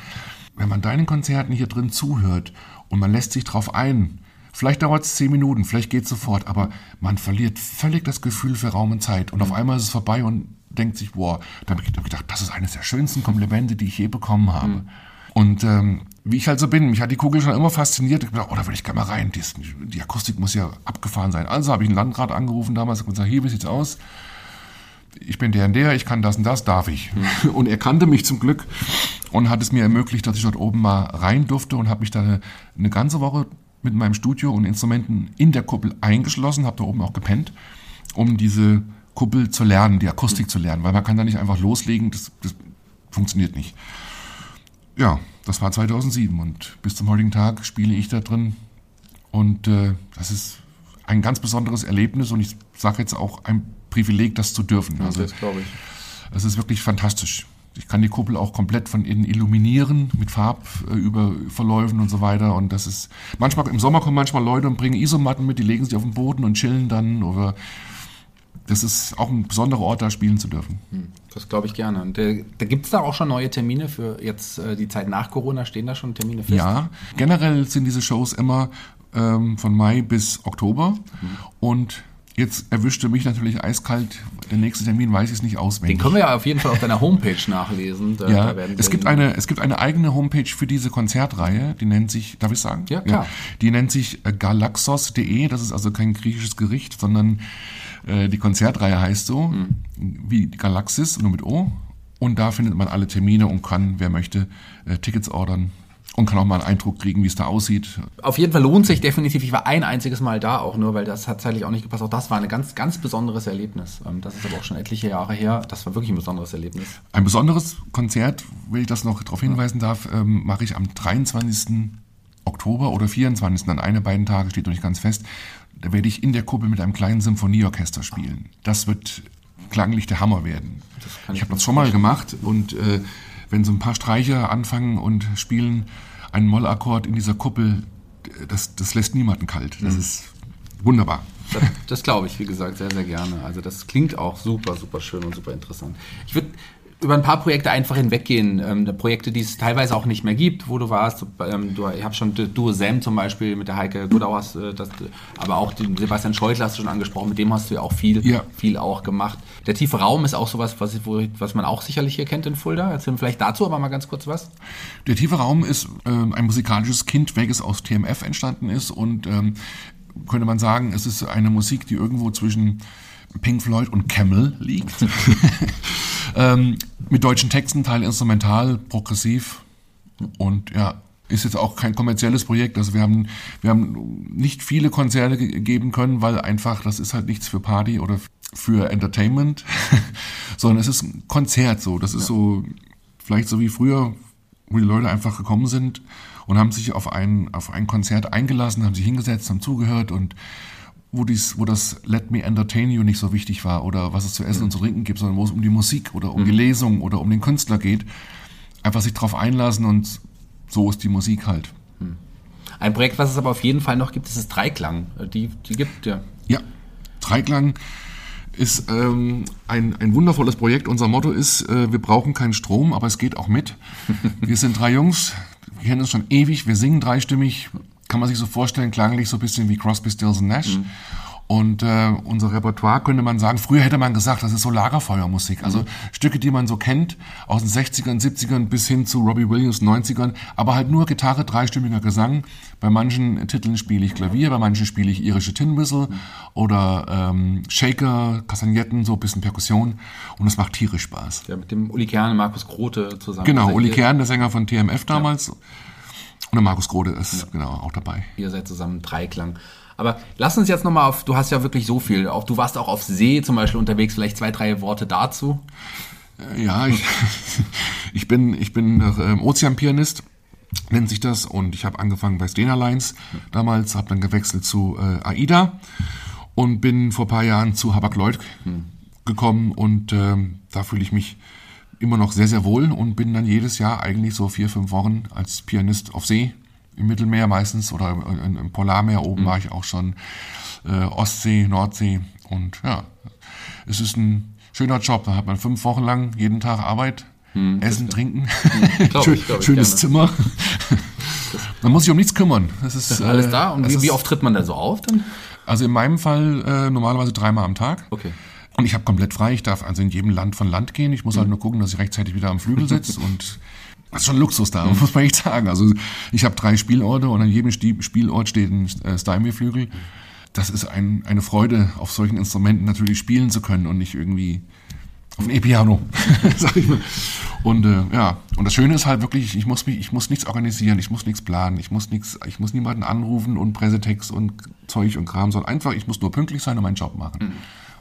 wenn man deinen Konzerten hier drin zuhört und man lässt sich drauf ein, Vielleicht dauert es zehn Minuten, vielleicht geht es sofort, aber man verliert völlig das Gefühl für Raum und Zeit. Und auf einmal ist es vorbei und denkt sich, boah, da habe ich gedacht, das ist eines der schönsten Komplimente, die ich je bekommen habe. Mhm. Und ähm, wie ich halt so bin, mich hat die Kugel schon immer fasziniert. Ich habe gedacht, oh, da will ich gerne mal rein. Die, ist, die Akustik muss ja abgefahren sein. Also habe ich einen Landrat angerufen damals und gesagt, hier, wie sieht's aus? Ich bin der und der, ich kann das und das, darf ich. Mhm. Und er kannte mich zum Glück und hat es mir ermöglicht, dass ich dort oben mal rein durfte und habe mich da eine, eine ganze Woche mit meinem Studio und Instrumenten in der Kuppel eingeschlossen, habe da oben auch gepennt, um diese Kuppel zu lernen, die Akustik mhm. zu lernen, weil man kann da nicht einfach loslegen, das, das funktioniert nicht. Ja, das war zweitausendsieben und bis zum heutigen Tag spiele ich da drin und äh, das ist ein ganz besonderes Erlebnis und ich sage jetzt auch ein Privileg, das zu dürfen. Also, das glaube ich. Es ist wirklich fantastisch. Ich kann die Kuppel auch komplett von innen illuminieren mit Farbüberverläufen und so weiter. Und das ist manchmal im Sommer kommen manchmal Leute und bringen Isomatten mit, die legen sich auf den Boden und chillen dann. Oder das ist auch ein besonderer Ort, da spielen zu dürfen. Das glaube ich gerne. Und äh, da gibt es da auch schon neue Termine für jetzt äh, die Zeit nach Corona. Stehen da schon Termine fest? Ja, generell sind diese Shows immer ähm, von Mai bis Oktober. Mhm. Und jetzt erwischte mich natürlich eiskalt. Der nächste Termin weiß ich es nicht auswendig. Den können wir ja auf jeden Fall auf deiner Homepage nachlesen. Da, ja, da es, gibt eine, es gibt eine eigene Homepage für diese Konzertreihe. Die nennt sich, darf ich sagen? Ja, klar. Ja, die nennt sich galaxos punkt de. Das ist also kein griechisches Gericht, sondern äh, die Konzertreihe heißt so, mhm. wie Galaxis, nur mit O. Und da findet man alle Termine und kann, wer möchte, äh, Tickets ordern. Und kann auch mal einen Eindruck kriegen, wie es da aussieht. Auf jeden Fall lohnt sich definitiv. Ich war ein einziges Mal da auch nur, weil das hat zeitlich auch nicht gepasst. Auch das war ein ganz, ganz besonderes Erlebnis. Das ist aber auch schon etliche Jahre her. Das war wirklich ein besonderes Erlebnis. Ein besonderes Konzert, wenn ich das noch darauf hinweisen darf, mache ich am dreiundzwanzigsten Oktober oder vierundzwanzigsten An einer beiden Tage steht noch nicht ganz fest. Da werde ich in der Kuppel mit einem kleinen Symphonieorchester spielen. Das wird klanglich der Hammer werden. Ich, ich habe das schon mal gemacht und äh, wenn so ein paar Streicher anfangen und spielen einen Mollakkord in dieser Kuppel, das, das lässt niemanden kalt. Das mhm. ist wunderbar. Das, das glaube ich, wie gesagt, sehr, sehr gerne. Also das klingt auch super, super schön und super interessant. Ich würde über ein paar Projekte einfach hinweggehen. Ähm, Projekte, die es teilweise auch nicht mehr gibt, wo du warst. Ähm, du, ich habe schon Duo Sam zum Beispiel mit der Heike Godau, hast, äh, das, aber auch den Sebastian Scheutel hast du schon angesprochen. Mit dem hast du ja auch viel, ja. viel auch gemacht. Der tiefe Raum ist auch sowas, was, wo, was man auch sicherlich hier kennt in Fulda. Erzähl mir vielleicht dazu aber mal ganz kurz was. Der tiefe Raum ist äh, ein musikalisches Kind, welches aus T M F entstanden ist. Und ähm, könnte man sagen, es ist eine Musik, die irgendwo zwischen Pink Floyd und Camel liegt. ähm, mit deutschen Texten, teil instrumental, progressiv und ja, ist jetzt auch kein kommerzielles Projekt. Also wir haben, wir haben nicht viele Konzerte ge- geben können, weil einfach, das ist halt nichts für Party oder für Entertainment, sondern es ist ein Konzert so. Das ist ja. so, vielleicht so wie früher, wo die Leute einfach gekommen sind und haben sich auf ein, auf ein Konzert eingelassen, haben sich hingesetzt, haben zugehört und Wo, dies, wo das Let Me Entertain You nicht so wichtig war oder was es zu essen mhm. und zu trinken gibt, sondern wo es um die Musik oder um mhm. die Lesung oder um den Künstler geht. Einfach sich drauf einlassen und so ist die Musik halt. Mhm. Ein Projekt, was es aber auf jeden Fall noch gibt, ist das Dreiklang. Die, die gibt ja. Ja, Dreiklang ist ähm, ein, ein wundervolles Projekt. Unser Motto ist, äh, wir brauchen keinen Strom, aber es geht auch mit. Wir sind drei Jungs, wir kennen uns schon ewig, wir singen dreistimmig. Kann man sich so vorstellen, klanglich so ein bisschen wie Crosby, Stills und Nash. Mhm. Und äh, unser Repertoire könnte man sagen, früher hätte man gesagt, das ist so Lagerfeuermusik. Also mhm. Stücke, die man so kennt, aus den sechzigern, siebzigern bis hin zu Robbie Williams, neunzigern. Aber halt nur Gitarre, dreistimmiger Gesang. Bei manchen Titeln spiele ich Klavier, bei manchen spiele ich irische Tin Whistle mhm. oder ähm, Shaker, Kastagnetten, so ein bisschen Perkussion. Und es macht tierisch Spaß. Ja, mit dem Uli Kern, Markus Grote zusammen. Genau, Uli Kern, der Sänger von T M F damals. Ja. Und der Markus Grote ist ja. genau auch dabei. Ihr seid zusammen Dreiklang. Aber lass uns jetzt nochmal auf, du hast ja wirklich so viel, auch, du warst auch auf See zum Beispiel unterwegs, vielleicht zwei, drei Worte dazu. Ja, ich, ich bin, ich bin ähm, Ozeanpianist, nennt sich das. Und ich habe angefangen bei Stena Lines damals, habe dann gewechselt zu äh, AIDA und bin vor ein paar Jahren zu Hapag-Lloyd hm. gekommen. Und ähm, da fühle ich mich immer noch sehr, sehr wohl und bin dann jedes Jahr eigentlich so vier, fünf Wochen als Pianist auf See, im Mittelmeer meistens oder im, im Polarmeer oben mhm. war ich auch schon, äh, Ostsee, Nordsee und ja, es ist ein schöner Job, da hat man fünf Wochen lang jeden Tag Arbeit, mhm, Essen, Trinken, mhm, glaub ich, glaub ich, schönes gerne. Zimmer. Man muss sich um nichts kümmern. Das ist, das ist alles äh, da. Und wie, wie oft tritt man da so auf dann? Also in meinem Fall äh, normalerweise dreimal am Tag. Okay. Und ich habe komplett frei. Ich darf also in jedem Land von Land gehen. Ich muss halt nur gucken, dass ich rechtzeitig wieder am Flügel sitze. Und das ist schon Luxus da, muss man echt sagen. Also ich habe drei Spielorte und an jedem Spielort steht ein Steinway-Flügel. Das ist ein, eine Freude, auf solchen Instrumenten natürlich spielen zu können und nicht irgendwie auf ein E-Piano, sag ich mal. Und äh, ja, und das Schöne ist halt wirklich, ich muss mich, ich muss nichts organisieren, ich muss nichts planen, ich muss nichts, ich muss niemanden anrufen und Pressetext und Zeug und Kram, sondern einfach, ich muss nur pünktlich sein und meinen Job machen. Mhm.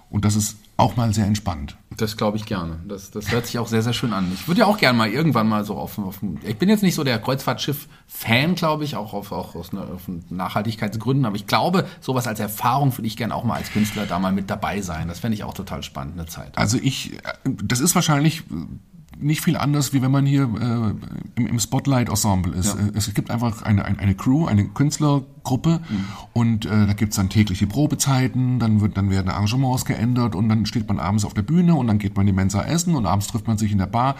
Und das ist auch mal sehr entspannt. Das glaube ich gerne. Das, das hört sich auch sehr, sehr schön an. Ich würde ja auch gerne mal irgendwann mal so auf, auf ich bin jetzt nicht so der Kreuzfahrtschiff-Fan, glaube ich, auch, auf, auch aus, ne, auf Nachhaltigkeitsgründen, aber ich glaube, sowas als Erfahrung würde ich gerne auch mal als Künstler da mal mit dabei sein. Das fände ich auch total spannend, eine Zeit. Also ich, das ist wahrscheinlich nicht viel anders, wie wenn man hier äh, im, im Spotlight-Ensemble ist. Ja. Es gibt einfach eine, eine, eine Crew, eine Künstlergruppe, mhm. und äh, da gibt's dann tägliche Probezeiten, dann, wird, dann werden Arrangements geändert und dann steht man abends auf der Bühne und dann geht man in die Mensa essen und abends trifft man sich in der Bar.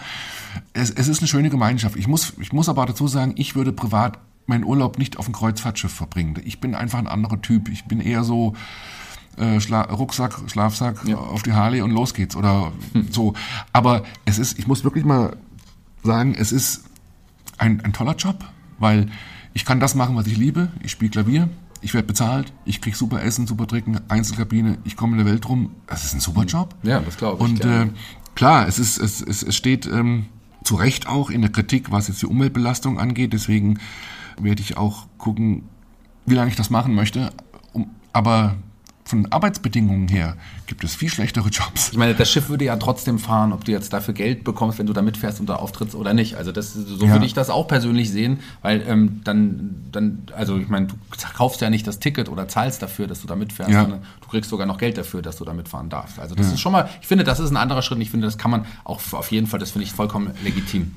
Es, es ist eine schöne Gemeinschaft. Ich muss, ich muss aber dazu sagen, ich würde privat meinen Urlaub nicht auf dem Kreuzfahrtschiff verbringen. Ich bin einfach ein anderer Typ. Ich bin eher so... Schla- Rucksack, Schlafsack, ja. auf die Harley und los geht's oder hm. so. Aber es ist, ich muss wirklich mal sagen, es ist ein, ein toller Job, weil ich kann das machen, was ich liebe. Ich spiele Klavier, ich werde bezahlt, ich kriege super Essen, super Trinken, Einzelkabine, ich komme in der Welt rum. Es ist ein super Job. Ja, das glaube ich. Und äh, klar, es ist, es, es, es steht ähm, zu Recht auch in der Kritik, was jetzt die Umweltbelastung angeht. Deswegen werde ich auch gucken, wie lange ich das machen möchte. Um, aber von Arbeitsbedingungen her gibt es viel schlechtere Jobs. Ich meine, das Schiff würde ja trotzdem fahren, ob du jetzt dafür Geld bekommst, wenn du da mitfährst und da auftrittst oder nicht. Also das, so ja. würde ich das auch persönlich sehen, weil ähm, dann, dann, also ich meine, du kaufst ja nicht das Ticket oder zahlst dafür, dass du da mitfährst, ja. sondern du kriegst sogar noch Geld dafür, dass du da mitfahren darfst. Also das ja. ist schon mal, ich finde, das ist ein anderer Schritt. Ich finde, das kann man auch auf jeden Fall, das finde ich vollkommen legitim.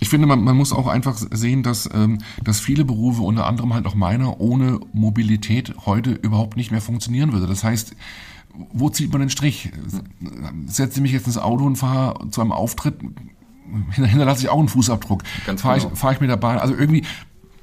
Ich finde, man, man muss auch einfach sehen, dass, ähm, dass viele Berufe, unter anderem halt auch meiner, ohne Mobilität heute überhaupt nicht mehr funktionieren würde. Das heißt, wo zieht man den Strich? Setze ich mich jetzt ins Auto und fahre zu einem Auftritt, hinterlasse ich auch einen Fußabdruck. Ganz fahre ich, fahr ich mit der Bahn. Also irgendwie,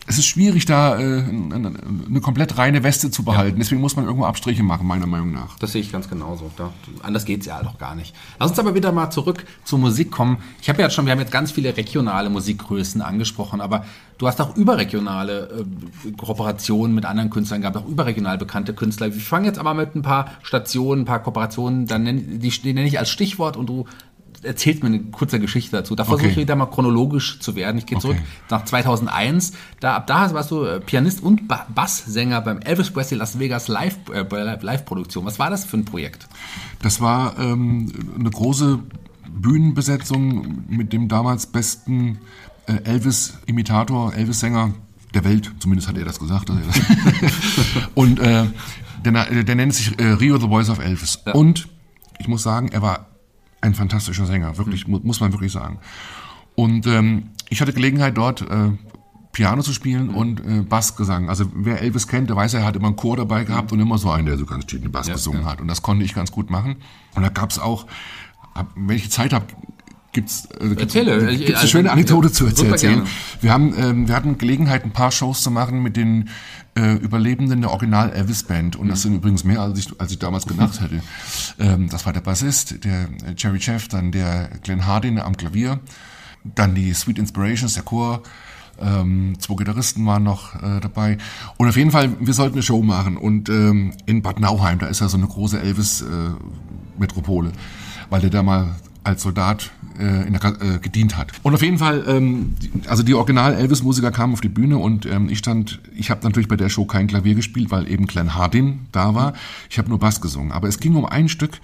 es ist schwierig, da äh, eine komplett reine Weste zu behalten. Ja. Deswegen muss man irgendwo Abstriche machen, meiner Meinung nach. Das sehe ich ganz genauso. Da, anders geht es ja halt auch gar nicht. Lass uns aber wieder mal zurück zur Musik kommen. Ich habe ja jetzt schon, wir haben jetzt ganz viele regionale Musikgrößen angesprochen, aber du hast auch überregionale äh, Kooperationen mit anderen Künstlern gehabt, auch überregional bekannte Künstler. Wir fangen jetzt aber mit ein paar Stationen, ein paar Kooperationen, dann nenn, die, die nenne ich als Stichwort und du erzählt mir eine kurze Geschichte dazu. Da okay. versuche ich wieder mal chronologisch zu werden. Ich gehe okay. zurück nach zweitausendeins. Da, ab da warst du Pianist und ba- Basssänger beim Elvis Presley Las Vegas Live, äh, Live-Produktion. Was war das für ein Projekt? Das war ähm, eine große Bühnenbesetzung mit dem damals besten äh, Elvis-Imitator, Elvis-Sänger der Welt. Zumindest hat er das gesagt. Er das und äh, der, der nennt sich äh, Rio the Voice of Elvis. Ja. Und ich muss sagen, er war ein fantastischer Sänger, wirklich, mhm. muss man wirklich sagen. Und ähm, ich hatte Gelegenheit, dort äh, Piano zu spielen mhm. und äh, Bassgesang. Also wer Elvis kennt, der weiß, er hat immer einen Chor dabei gehabt mhm. und immer so einen, der so ganz schön Bass ja, gesungen ja. hat. Und das konnte ich ganz gut machen. Und da gab's auch, ab, wenn ich Zeit habe, gibt's, äh, gibt's, Erzähle, gibt's eine also, schöne Anekdote ja, zu erzählen. Wir haben, ähm, wir hatten Gelegenheit, ein paar Shows zu machen mit den äh, Überlebenden der Original-Elvis-Band. Und mhm. das sind übrigens mehr, als ich, als ich damals gedacht hätte. Ähm, das war der Bassist, der Jerry Jeff, dann der Glenn Hardin am Klavier, dann die Sweet Inspirations, der Chor, ähm, zwei Gitarristen waren noch äh, dabei. Und auf jeden Fall, wir sollten eine Show machen. Und ähm, in Bad Nauheim, da ist ja so eine große Elvis-Metropole, äh, weil der da mal als Soldat äh, in der, äh, gedient hat. Und auf jeden Fall, ähm, also die Original-Elvis-Musiker kamen auf die Bühne und ähm, ich stand, ich habe natürlich bei der Show kein Klavier gespielt, weil eben Glenn Hardin da war. Ich habe nur Bass gesungen. Aber es ging um ein Stück,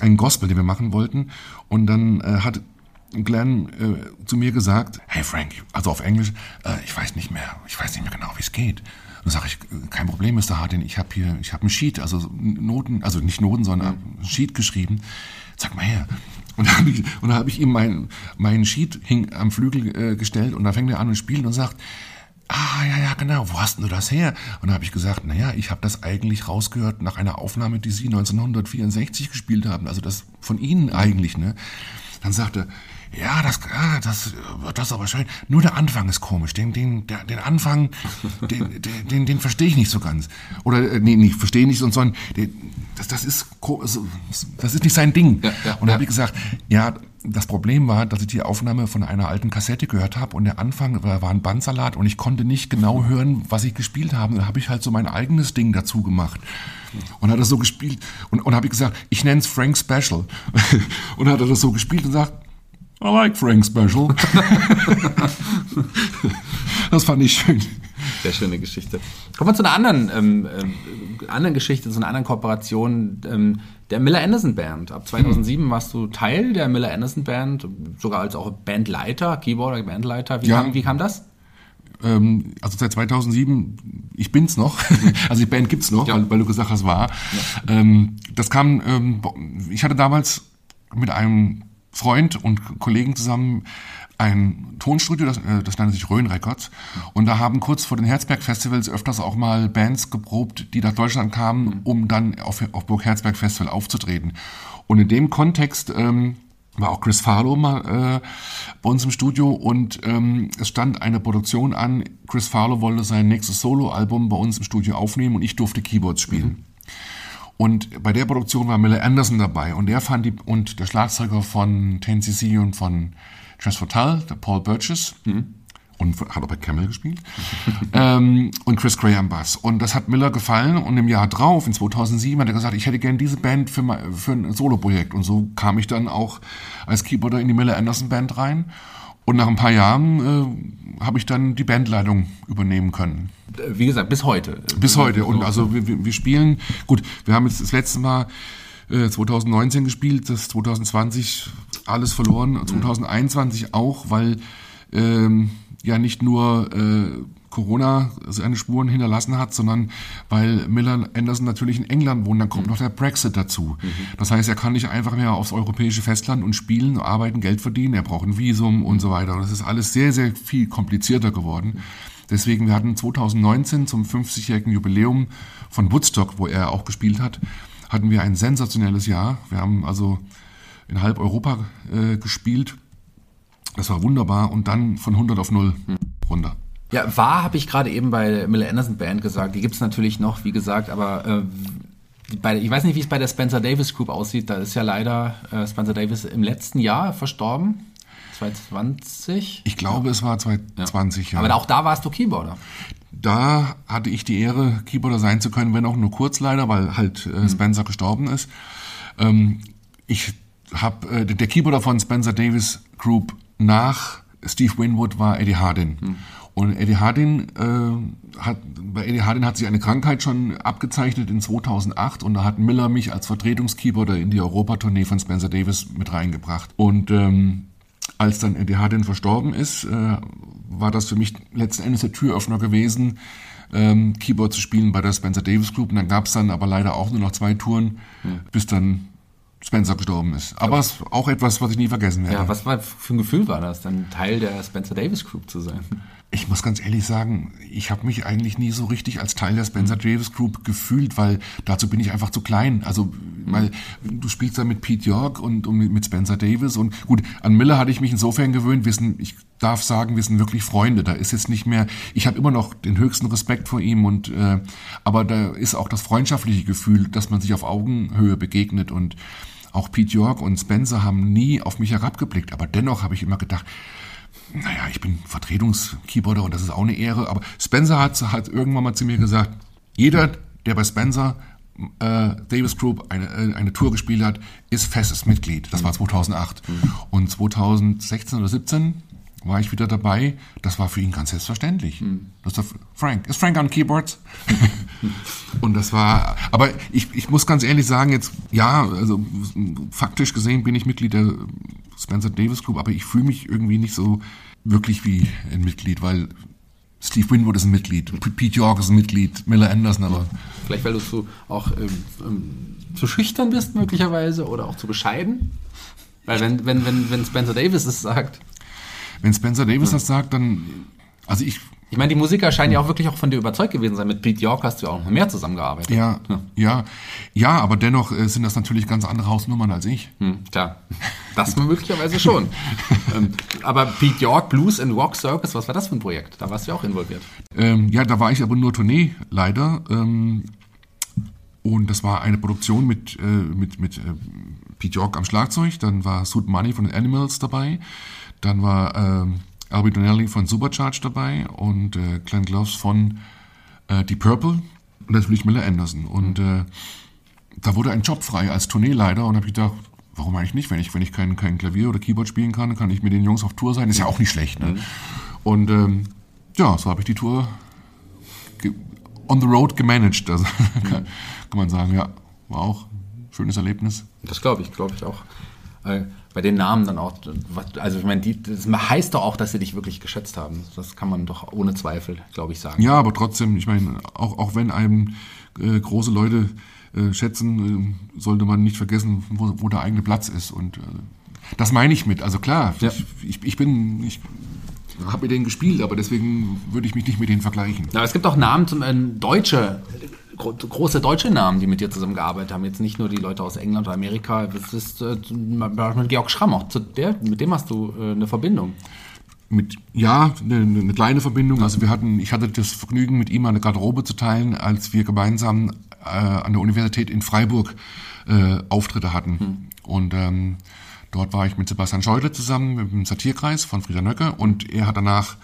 einen Gospel, den wir machen wollten. Und dann äh, hat Glenn äh, zu mir gesagt, hey Frank, also auf Englisch, äh, ich weiß nicht mehr, ich weiß nicht mehr genau, wie es geht. Dann sage ich, kein Problem, Mister Hardin, ich habe hier, ich habe ein Sheet, also Noten, also nicht Noten, sondern ein Sheet geschrieben. Sag mal her. Und da habe ich, hab ich ihm meinen mein Sheet hing am Flügel äh, gestellt und da fängt er an und spielt und sagt, ah, ja, ja, genau, wo hast denn du das her? Und da habe ich gesagt, naja, ich habe das eigentlich rausgehört nach einer Aufnahme, die Sie neunzehnhundertvierundsechzig gespielt haben, also das von Ihnen eigentlich, ne? Dann sagt er, ja, das, ah, das, das ist aber schön. Nur der Anfang ist komisch. Den, den, der, den Anfang, den, den, den, den verstehe ich nicht so ganz. Oder, nee, nicht verstehe nicht, sondern den, das, das ist, das ist nicht sein Ding. Ja, ja, und da ja. habe ich gesagt, ja, das Problem war, dass ich die Aufnahme von einer alten Kassette gehört habe und der Anfang war ein Bandsalat und ich konnte nicht genau hören, was ich gespielt habe. Da habe ich halt so mein eigenes Ding dazu gemacht und hat das so gespielt und, und habe ich gesagt, ich nenne es Frank Special und hat er das so gespielt und sagt, I like Frank Special. Das fand ich schön. Sehr schöne Geschichte. Kommen wir zu einer anderen, ähm, äh, anderen Geschichte, zu einer anderen Kooperation, ähm, der Miller-Anderson-Band. Ab zweitausendsieben mhm. warst du Teil der Miller-Anderson-Band, sogar als auch Bandleiter, Keyboarder, Bandleiter. Wie, ja. kam, wie kam das? Ähm, also seit zweitausendsieben, ich bin's noch, also die Band gibt's noch, ja. weil, weil du gesagt hast, war. Ja. Ähm, das kam, ähm, ich hatte damals mit einem Freund und Kollegen zusammen ein Tonstudio, das, das nannte sich Rhön Records. Und da haben kurz vor den Herzberg Festivals öfters auch mal Bands geprobt, die nach Deutschland kamen, um dann auf, auf Burg Herzberg Festival aufzutreten. Und in dem Kontext ähm, war auch Chris Farlow mal äh, bei uns im Studio und ähm, es stand eine Produktion an. Chris Farlow wollte sein nächstes Soloalbum bei uns im Studio aufnehmen und ich durfte Keyboards spielen. Mhm. Und bei der Produktion war Miller Anderson dabei und der fand die, und der Schlagzeuger von T N C C und von Transfortal, der Paul Burgess, mhm. und hat auch bei Camel gespielt, ähm, und Chris Gray am Bass. Und das hat Miller gefallen und im Jahr drauf, in zweitausendsieben, hat er gesagt, ich hätte gern diese Band für, mein, für ein Solo-Projekt. Und so kam ich dann auch als Keyboarder in die Miller Anderson Band rein. Und nach ein paar Jahren äh, habe ich dann die Bandleitung übernehmen können. Wie gesagt, bis heute. Bis heute. Und also wir, wir spielen, gut, wir haben jetzt das letzte Mal äh, zweitausendneunzehn gespielt, das zweitausendzwanzig alles verloren, zweitausendeinundzwanzig auch, weil ähm, ja nicht nur äh, Corona seine Spuren hinterlassen hat, sondern weil Miller Anderson natürlich in England wohnt, dann kommt mhm. noch der Brexit dazu. Mhm. Das heißt, er kann nicht einfach mehr aufs europäische Festland und spielen, arbeiten, Geld verdienen, er braucht ein Visum und so weiter. Das ist alles sehr, sehr viel komplizierter geworden. Deswegen, wir hatten zweitausendneunzehn zum fünfzigjährigen Jubiläum von Woodstock, wo er auch gespielt hat, hatten wir ein sensationelles Jahr. Wir haben also in halb Europa äh, gespielt. Das war wunderbar und dann von hundert auf null mhm. runter. Ja, war, habe ich gerade eben bei Miller-Anderson-Band gesagt. Die gibt es natürlich noch, wie gesagt, aber äh, bei, ich weiß nicht, wie es bei der Spencer-Davis-Group aussieht. Da ist ja leider äh, Spencer-Davis im letzten Jahr verstorben. zwanzig zwanzig? Ich glaube, ja. es war zwanzig zwanzig, ja. ja. Aber auch da warst du Keyboarder. Da hatte ich die Ehre, Keyboarder sein zu können, wenn auch nur kurz leider, weil halt äh, Spencer mhm. gestorben ist. Ähm, ich habe, äh, der Keyboarder von Spencer-Davis-Group nach Steve Winwood war Eddie Hardin. Mhm. Und Eddie Hardin, äh, hat, bei Eddie Hardin hat sich eine Krankheit schon abgezeichnet in zweitausendacht und da hat Miller mich als Vertretungskeyboarder in die Europatournee von Spencer Davis mit reingebracht. Und ähm, als dann Eddie Hardin verstorben ist, äh, war das für mich letzten Endes der Türöffner gewesen, ähm, Keyboard zu spielen bei der Spencer Davis Group. Und dann gab es dann aber leider auch nur noch zwei Touren, mhm. bis dann Spencer gestorben ist. Aber es ist auch etwas, was ich nie vergessen werde. Ja, was war, für ein Gefühl war das, dann Teil der Spencer Davis Group zu sein? Ich muss ganz ehrlich sagen, ich habe mich eigentlich nie so richtig als Teil der Spencer-Davis Group gefühlt, weil dazu bin ich einfach zu klein. Also, weil du spielst da mit Pete York und, und mit Spencer Davis und gut, an Miller hatte ich mich insofern gewöhnt, wir sind, ich darf sagen, wir sind wirklich Freunde. Da ist jetzt nicht mehr, ich habe immer noch den höchsten Respekt vor ihm und äh, aber da ist auch das freundschaftliche Gefühl, dass man sich auf Augenhöhe begegnet und auch Pete York und Spencer haben nie auf mich herabgeblickt, aber dennoch habe ich immer gedacht, naja, ich bin Vertretungskeyboarder und das ist auch eine Ehre, aber Spencer hat, hat irgendwann mal zu mir gesagt, jeder, der bei Spencer äh, Davis Group eine, eine Tour gespielt hat, ist festes Mitglied. Das war zweitausendacht. Und zweitausendsechzehn oder siebzehn war ich wieder dabei. Das war für ihn ganz selbstverständlich. Das war Frank. Ist Frank on Keyboards? Und das war, aber ich, ich muss ganz ehrlich sagen, jetzt, ja, also faktisch gesehen bin ich Mitglied der Spencer Davis Group, aber ich fühle mich irgendwie nicht so wirklich wie ein Mitglied, weil Steve Winwood ist ein Mitglied, Pete York ist ein Mitglied, Miller Anderson, aber... Vielleicht, weil du so auch ähm, zu schüchtern bist möglicherweise oder auch zu bescheiden, weil wenn, wenn, wenn, wenn Spencer Davis es sagt... Wenn Spencer Davis das sagt, dann... Also ich... Ich meine, die Musiker scheinen ja auch wirklich auch von dir überzeugt gewesen sein. Mit Pete York hast du ja auch noch mehr zusammengearbeitet. Ja, ja, ja, ja, aber dennoch sind das natürlich ganz andere Hausnummern als ich. Hm, klar, das möglicherweise schon. ähm, aber Pete York, Blues and Rock Circus, was war das für ein Projekt? Da warst du ja auch involviert. Ähm, ja, da war ich aber nur Tournee, leider. Ähm, und das war eine Produktion mit, äh, mit, mit äh, Pete York am Schlagzeug. Dann war Sud Money von den Animals dabei. Dann war... Ähm, Albie Donnelly von Supercharge dabei und äh, Glenn Gloves von äh, Deep Purple und natürlich Miller Anderson. Und äh, da wurde ein Job frei als Tourneeleiter und habe ich gedacht, warum eigentlich nicht? Wenn ich, wenn ich kein, kein Klavier oder Keyboard spielen kann, kann ich mit den Jungs auf Tour sein. Ist ja auch nicht schlecht. Ne? Mhm. Und ähm, ja, so habe ich die Tour ge- on the road gemanagt. Also, mhm. kann, kann man sagen, ja, war auch ein schönes Erlebnis. Das glaube ich, glaube ich auch. Bei den Namen dann auch, also ich meine, die, das heißt doch auch, dass sie dich wirklich geschätzt haben. Das kann man doch ohne Zweifel, glaube ich, sagen. Ja, aber trotzdem, ich meine, auch, auch wenn einem äh, große Leute äh, schätzen, äh, sollte man nicht vergessen, wo, wo der eigene Platz ist. Und äh, das meine ich mit. Also klar, ja. ich, ich, ich bin... Ich, habe mit denen gespielt, aber deswegen würde ich mich nicht mit denen vergleichen. Aber es gibt auch Namen, zum äh, deutsche, gro- große deutsche Namen, die mit dir zusammengearbeitet haben. Jetzt nicht nur die Leute aus England oder Amerika. Das ist äh, mit Georg Schramm auch. Zu der, mit dem hast du äh, eine Verbindung. Mit, ja, eine, eine kleine Verbindung. Also wir hatten, ich hatte das Vergnügen, mit ihm eine Garderobe zu teilen, als wir gemeinsam äh, an der Universität in Freiburg äh, Auftritte hatten. Hm. Und ähm, dort war ich mit Sebastian Scheutle zusammen, mit dem Satirkreis von Frieder Nöcke. Und er hat danach,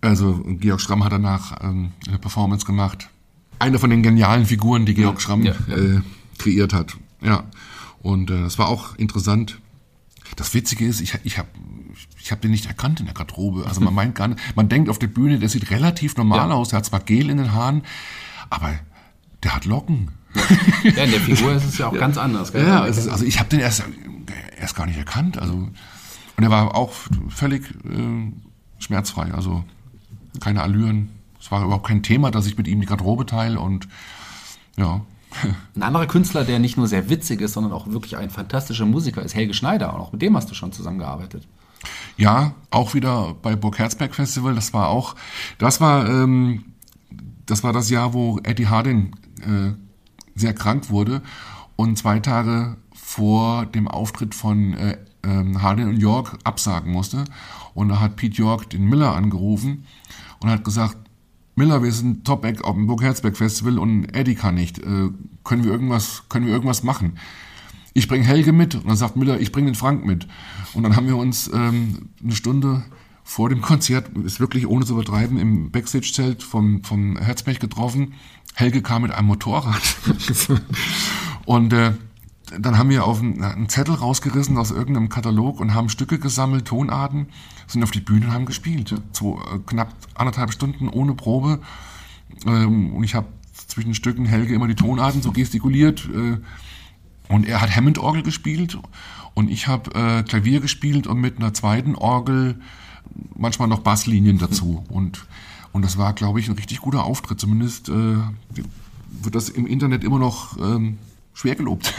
also Georg Schramm hat danach ähm, eine Performance gemacht. Eine von den genialen Figuren, die Georg Schramm ja, ja. Äh, kreiert hat. Ja. Und äh, das war auch interessant. Das Witzige ist, ich, ich habe ich hab den nicht erkannt in der Garderobe. Also man meint gar nicht, man denkt auf der Bühne, der sieht relativ normal ja. aus. Er hat zwar Gel in den Haaren, aber der hat Locken. Ja, ja in der Figur ist es ja auch ja. ganz anders. Gell? Ja, es ist, also ich habe den erst... erst gar nicht erkannt. Also, und er war auch völlig äh, schmerzfrei. Also keine Allüren. Es war überhaupt kein Thema, dass ich mit ihm die Garderobe teile. Und ja. Ein anderer Künstler, der nicht nur sehr witzig ist, sondern auch wirklich ein fantastischer Musiker ist, Helge Schneider. Und auch mit dem hast du schon zusammengearbeitet. Ja, auch wieder bei Burg Herzberg Festival. Das war auch, das war, ähm, das war das Jahr, wo Eddie Hardin äh, sehr krank wurde. Und zwei Tage vor dem Auftritt von äh, ähm, Hardin und York absagen musste. Und da hat Pete York den Miller angerufen und hat gesagt, Miller, wir sind Top-Act auf dem Burg Herzberg Festival und Eddie kann nicht. Äh, können wir irgendwas, können wir irgendwas machen? Ich bringe Helge mit. Und dann sagt Miller, ich bringe den Frank mit. Und dann haben wir uns ähm, eine Stunde vor dem Konzert, ist wirklich ohne zu übertreiben, im Backstage-Zelt vom, vom Herzberg getroffen. Helge kam mit einem Motorrad. Und äh, dann haben wir auf einen, einen Zettel rausgerissen aus irgendeinem Katalog und haben Stücke gesammelt, Tonarten, sind auf die Bühne und haben gespielt. So, äh, knapp anderthalb Stunden ohne Probe. Ähm, und ich habe zwischen Stücken Helge immer die Tonarten so gestikuliert. Äh, und er hat Hammond-Orgel gespielt und ich habe äh, Klavier gespielt und mit einer zweiten Orgel manchmal noch Basslinien dazu. Und, und das war, glaube ich, ein richtig guter Auftritt. Zumindest äh, wird das im Internet immer noch... Ähm, schwer gelobt.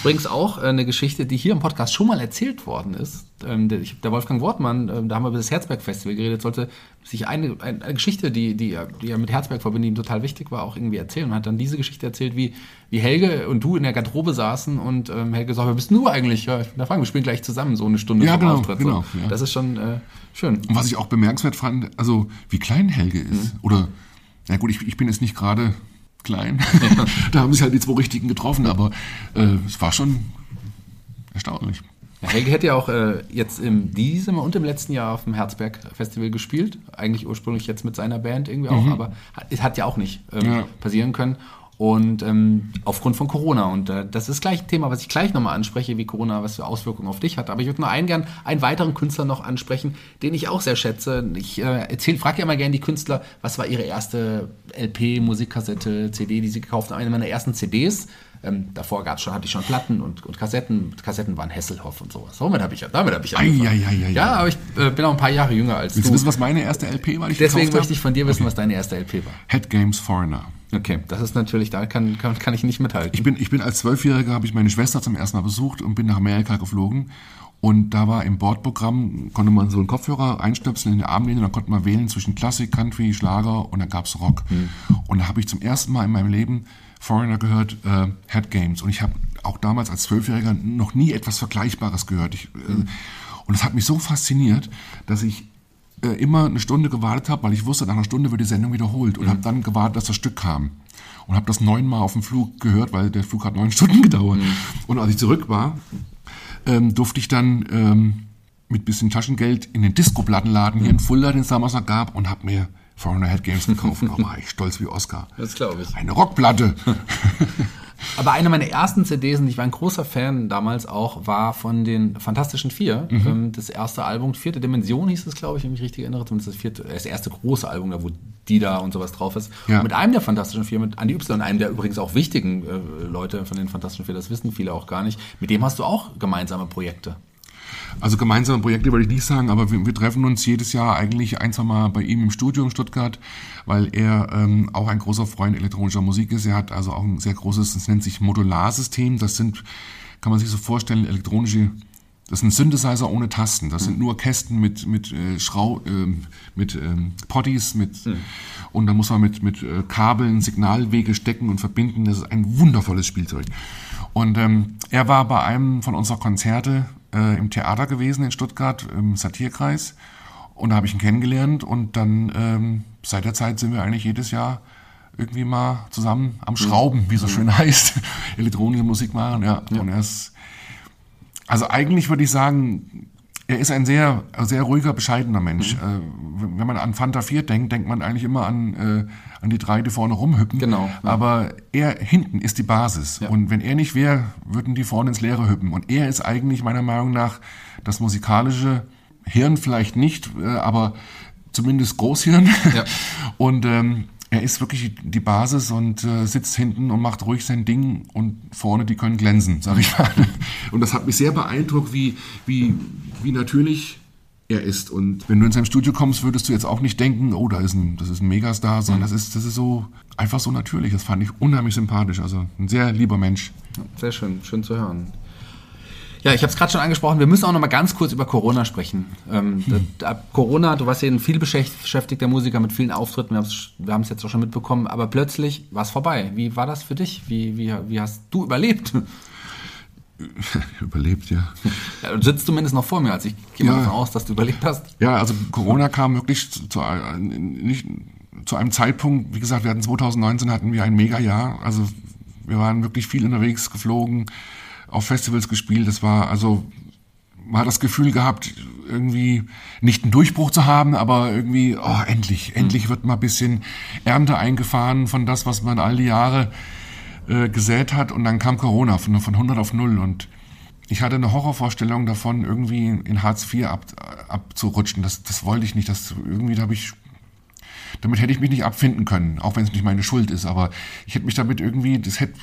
Übrigens auch eine Geschichte, die hier im Podcast schon mal erzählt worden ist. Der Wolfgang Wortmann, da haben wir über das Herzberg-Festival geredet, sollte sich eine, eine Geschichte, die, die, die er mit Herzberg verbindet, die ihm total wichtig war, auch irgendwie erzählen. Und hat dann diese Geschichte erzählt, wie, wie Helge und du in der Garderobe saßen und ähm, Helge sagt, wer bist du eigentlich? Ja, da fragen wir, spielen gleich zusammen so eine Stunde ja, vom genau, Auftritt. Genau, so. Ja. Das ist schon äh, schön. Und was ich auch bemerkenswert fand, also wie klein Helge ist. Mhm. Oder, na gut, ich, ich bin jetzt nicht gerade... klein. Da haben sich halt die zwei Richtigen getroffen, aber äh, es war schon erstaunlich. Ja, Helge hätte ja auch äh, jetzt in diesem und im letzten Jahr auf dem Herzberg Festival gespielt. Eigentlich ursprünglich jetzt mit seiner Band irgendwie auch, mhm. aber es hat, hat ja auch nicht ähm, ja. passieren können. Und ähm, aufgrund von Corona. Und äh, das ist gleich ein Thema, was ich gleich nochmal anspreche, wie Corona, was für Auswirkungen auf dich hat. Aber ich würde nur einen, gern, einen weiteren Künstler noch ansprechen, den ich auch sehr schätze. Ich äh, frage ja immer gerne die Künstler, was war ihre erste L P, Musikkassette, C D, die sie gekauft haben. Eine meiner ersten C Ds. Ähm, davor gab's schon, hatte ich schon Platten und, und Kassetten. Kassetten waren Hesselhoff und sowas. Damit habe ich ja, damit habe ich angefangen. Ei, ei, ei, ei, ja, aber ich äh, bin auch ein paar Jahre jünger als Willst du. Willst du wissen, was meine erste L P war? Ich Deswegen möchte ich von dir wissen, okay. was deine erste L P war. Head Games Foreigner. Okay, das ist natürlich, da kann, kann, kann ich nicht mithalten. Ich bin, ich bin als Zwölfjähriger, habe ich meine Schwester zum ersten Mal besucht und bin nach Amerika geflogen. Und da war im Bordprogramm, konnte man so einen Kopfhörer einstöpseln in die Armlehne, dann konnte man wählen zwischen Klassik, Country, Schlager und dann gab's Rock. Mhm. Und da habe ich zum ersten Mal in meinem Leben Foreigner gehört, äh, Head Games. Und ich habe auch damals als Zwölfjähriger noch nie etwas Vergleichbares gehört. Ich, äh, mhm. Und das hat mich so fasziniert, dass ich äh, immer eine Stunde gewartet habe, weil ich wusste, nach einer Stunde wird die Sendung wiederholt. Und mhm. habe dann gewartet, dass das Stück kam. Und habe das neunmal auf dem Flug gehört, weil der Flug hat neun Stunden gedauert. Mhm. Und als ich zurück war, Ähm, durfte ich dann ähm, mit bisschen Taschengeld in den Disco-Plattenladen hier in Fulda, den es damals noch gab, und habe mir Foreigner Head Games gekauft. Da war ich stolz wie Oscar. Das glaube ich. Eine Rockplatte. Aber eine meiner ersten C Ds, und ich war ein großer Fan damals auch, war von den Fantastischen Vier. Mhm. Ähm, das erste Album, Vierte Dimension hieß es, glaube ich, wenn ich mich richtig erinnere. Zumindest das, vierte, das erste große Album, da wo die da und sowas drauf ist. Ja. Und mit einem der Fantastischen Vier, mit Andi Y, einem der übrigens auch wichtigen äh, Leute von den Fantastischen Vier, das wissen viele auch gar nicht, mit dem hast du auch gemeinsame Projekte. Also gemeinsame Projekte würde ich nicht sagen, aber wir, wir treffen uns jedes Jahr eigentlich ein, zwei Mal bei ihm im Studio in Stuttgart, weil er ähm, auch ein großer Freund elektronischer Musik ist. Er hat also auch ein sehr großes, das nennt sich Modularsystem. Das sind, kann man sich so vorstellen, elektronische, das sind Synthesizer ohne Tasten. Das mhm. sind nur Kästen mit, mit, äh, Schrau, äh, mit ähm, Potties mit, mhm. und da muss man mit, mit äh, Kabeln Signalwege stecken und verbinden. Das ist ein wundervolles Spielzeug. Und ähm, er war bei einem von unserer Konzerte äh, im Theater gewesen in Stuttgart, im Satirkreis. Und da habe ich ihn kennengelernt. Und dann ähm, seit der Zeit sind wir eigentlich jedes Jahr irgendwie mal zusammen am Schrauben, wie so schön heißt, elektronische Musik machen. Ja. Ja. Und er ist, also eigentlich würde ich sagen, er ist ein sehr, sehr ruhiger, bescheidener Mensch. Mhm. Äh, wenn man an Fanta vier denkt, denkt man eigentlich immer an, äh, an die drei, die vorne rumhüppen. Genau. Ja. Aber er hinten ist die Basis. Ja. Und wenn er nicht wäre, würden die vorne ins Leere hüppen. Und er ist eigentlich meiner Meinung nach das musikalische Hirn vielleicht nicht, äh, aber zumindest Großhirn. Ja. Und ähm, er ist wirklich die Basis und äh, sitzt hinten und macht ruhig sein Ding und vorne, die können glänzen, sag ich mal. Und das hat mich sehr beeindruckt, wie, wie, wie natürlich er ist. Und wenn du in sein Studio kommst, würdest du jetzt auch nicht denken, oh, da ist ein, das ist ein Megastar, sondern das ist, das ist so einfach so natürlich. Das fand ich unheimlich sympathisch. Also ein sehr lieber Mensch. Sehr schön, schön zu hören. Ja, ich habe es gerade schon angesprochen, wir müssen auch noch mal ganz kurz über Corona sprechen. Ähm, hm. da, Corona, du warst ja ein viel beschäftigter Musiker mit vielen Auftritten, wir haben es jetzt auch schon mitbekommen, aber plötzlich war es vorbei. Wie war das für dich? Wie, wie, wie hast du überlebt? Überlebt, ja. Ja, du sitzt zumindest noch vor mir, also ich gehe mal ja. davon aus, dass du überlebt hast. Ja, also Corona kam wirklich zu, zu, nicht, zu einem Zeitpunkt, wie gesagt, wir hatten zwanzig neunzehn hatten wir ein Mega-Jahr, also wir waren wirklich viel unterwegs, geflogen, auf Festivals gespielt, das war also, man hat das Gefühl gehabt, irgendwie nicht einen Durchbruch zu haben, aber irgendwie, oh, endlich, endlich wird mal ein bisschen Ernte eingefahren von das, was man all die Jahre äh, gesät hat, und dann kam Corona von, von hundert auf null, und ich hatte eine Horrorvorstellung davon, irgendwie in Hartz vier ab, abzurutschen, das, das wollte ich nicht, das irgendwie, da habe ich, damit hätte ich mich nicht abfinden können, auch wenn es nicht meine Schuld ist, aber ich hätte mich damit irgendwie, das hätte...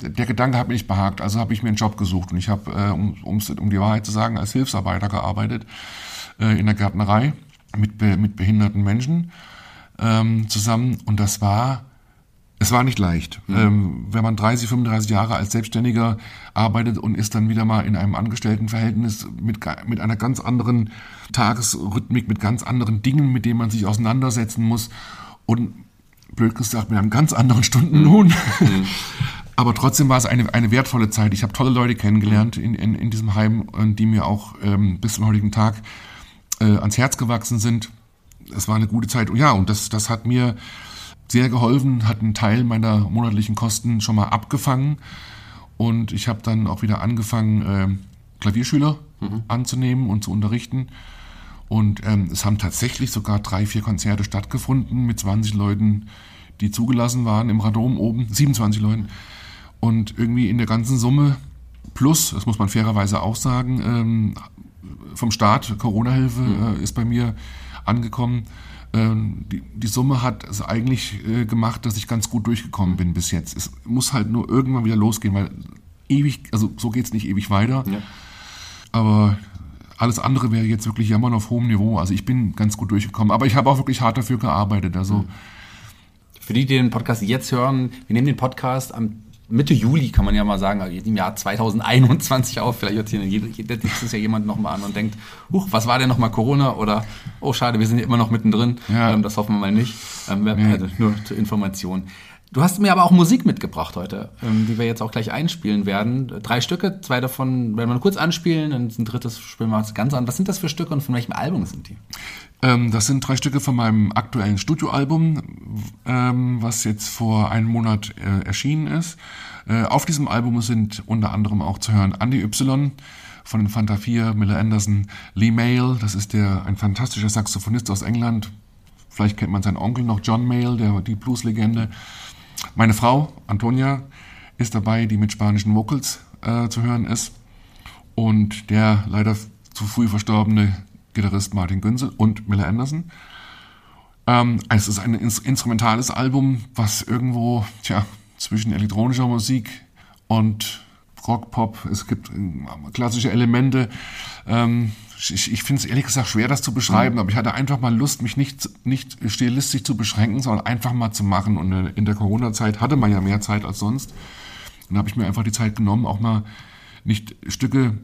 Der Gedanke hat mich nicht behagt, also habe ich mir einen Job gesucht. Und ich habe, äh, um, um die Wahrheit zu sagen, als Hilfsarbeiter gearbeitet äh, in der Gärtnerei mit, mit behinderten Menschen ähm, zusammen. Und das war, es war nicht leicht. Mhm. Ähm, wenn man dreißig, fünfunddreißig Jahre als Selbstständiger arbeitet und ist dann wieder mal in einem Angestelltenverhältnis mit, mit einer ganz anderen Tagesrhythmik, mit ganz anderen Dingen, mit denen man sich auseinandersetzen muss. Und blöd gesagt, mit einem ganz anderen Stundenlohn. Mhm. Aber trotzdem war es eine, eine wertvolle Zeit. Ich habe tolle Leute kennengelernt in, in, in diesem Heim, die mir auch ähm, bis zum heutigen Tag äh, ans Herz gewachsen sind. Es war eine gute Zeit. Und ja, und das, das hat mir sehr geholfen, hat einen Teil meiner monatlichen Kosten schon mal abgefangen. Und ich habe dann auch wieder angefangen, äh, Klavierschüler mhm. anzunehmen und zu unterrichten. Und ähm, es haben tatsächlich sogar drei, vier Konzerte stattgefunden mit zwanzig Leuten, die zugelassen waren im Radom oben, siebenundzwanzig Leuten. Und irgendwie in der ganzen Summe plus, das muss man fairerweise auch sagen, ähm, vom Staat Corona-Hilfe mhm. äh, ist bei mir angekommen. Ähm, die, die Summe hat es eigentlich äh, gemacht, dass ich ganz gut durchgekommen bin bis jetzt. Es muss halt nur irgendwann wieder losgehen, weil ewig, also so geht es nicht ewig weiter. Ja. Aber alles andere wäre jetzt wirklich jammern auf hohem Niveau. Also ich bin ganz gut durchgekommen. Aber ich habe auch wirklich hart dafür gearbeitet. Also mhm. Für die, die den Podcast jetzt hören, wir nehmen den Podcast am Mitte Juli, kann man ja mal sagen, im Jahr zwanzig einundzwanzig auf. Vielleicht hört hier nächstes Jahr jemand nochmal an und denkt, huch, was war denn nochmal Corona? Oder, oh schade, wir sind ja immer noch mittendrin. Ja. Ähm, das hoffen wir mal nicht. Ähm, wir, nee. Also, nur zur Information. Du hast mir aber auch Musik mitgebracht heute, ähm, die wir jetzt auch gleich einspielen werden. Drei Stücke, zwei davon werden wir kurz anspielen und ein drittes spielen wir uns ganz an. Was sind das für Stücke und von welchem Album sind die? Ähm, das sind drei Stücke von meinem aktuellen Studioalbum, ähm, was jetzt vor einem Monat äh, erschienen ist. Äh, auf diesem Album sind unter anderem auch zu hören Andy Y., von den Fanta vier, Miller Anderson, Lee Mayle, das ist der ein fantastischer Saxophonist aus England. Vielleicht kennt man seinen Onkel noch, John Mayle, der, die Blues-Legende. Meine Frau, Antonia, ist dabei, die mit spanischen Vocals äh, zu hören ist. Und der leider zu früh verstorbene Gitarrist Martin Günzel und Miller Anderson. Ähm, es ist ein ins- instrumentales Album, was irgendwo tja, zwischen elektronischer Musik und Rock, Pop, es gibt klassische Elemente. Ähm, ich ich finde es ehrlich gesagt schwer, das zu beschreiben, aber ich hatte einfach mal Lust, mich nicht, nicht stilistisch zu beschränken, sondern einfach mal zu machen. Und in der Corona-Zeit hatte man ja mehr Zeit als sonst. Dann habe ich mir einfach die Zeit genommen, auch mal nicht Stücke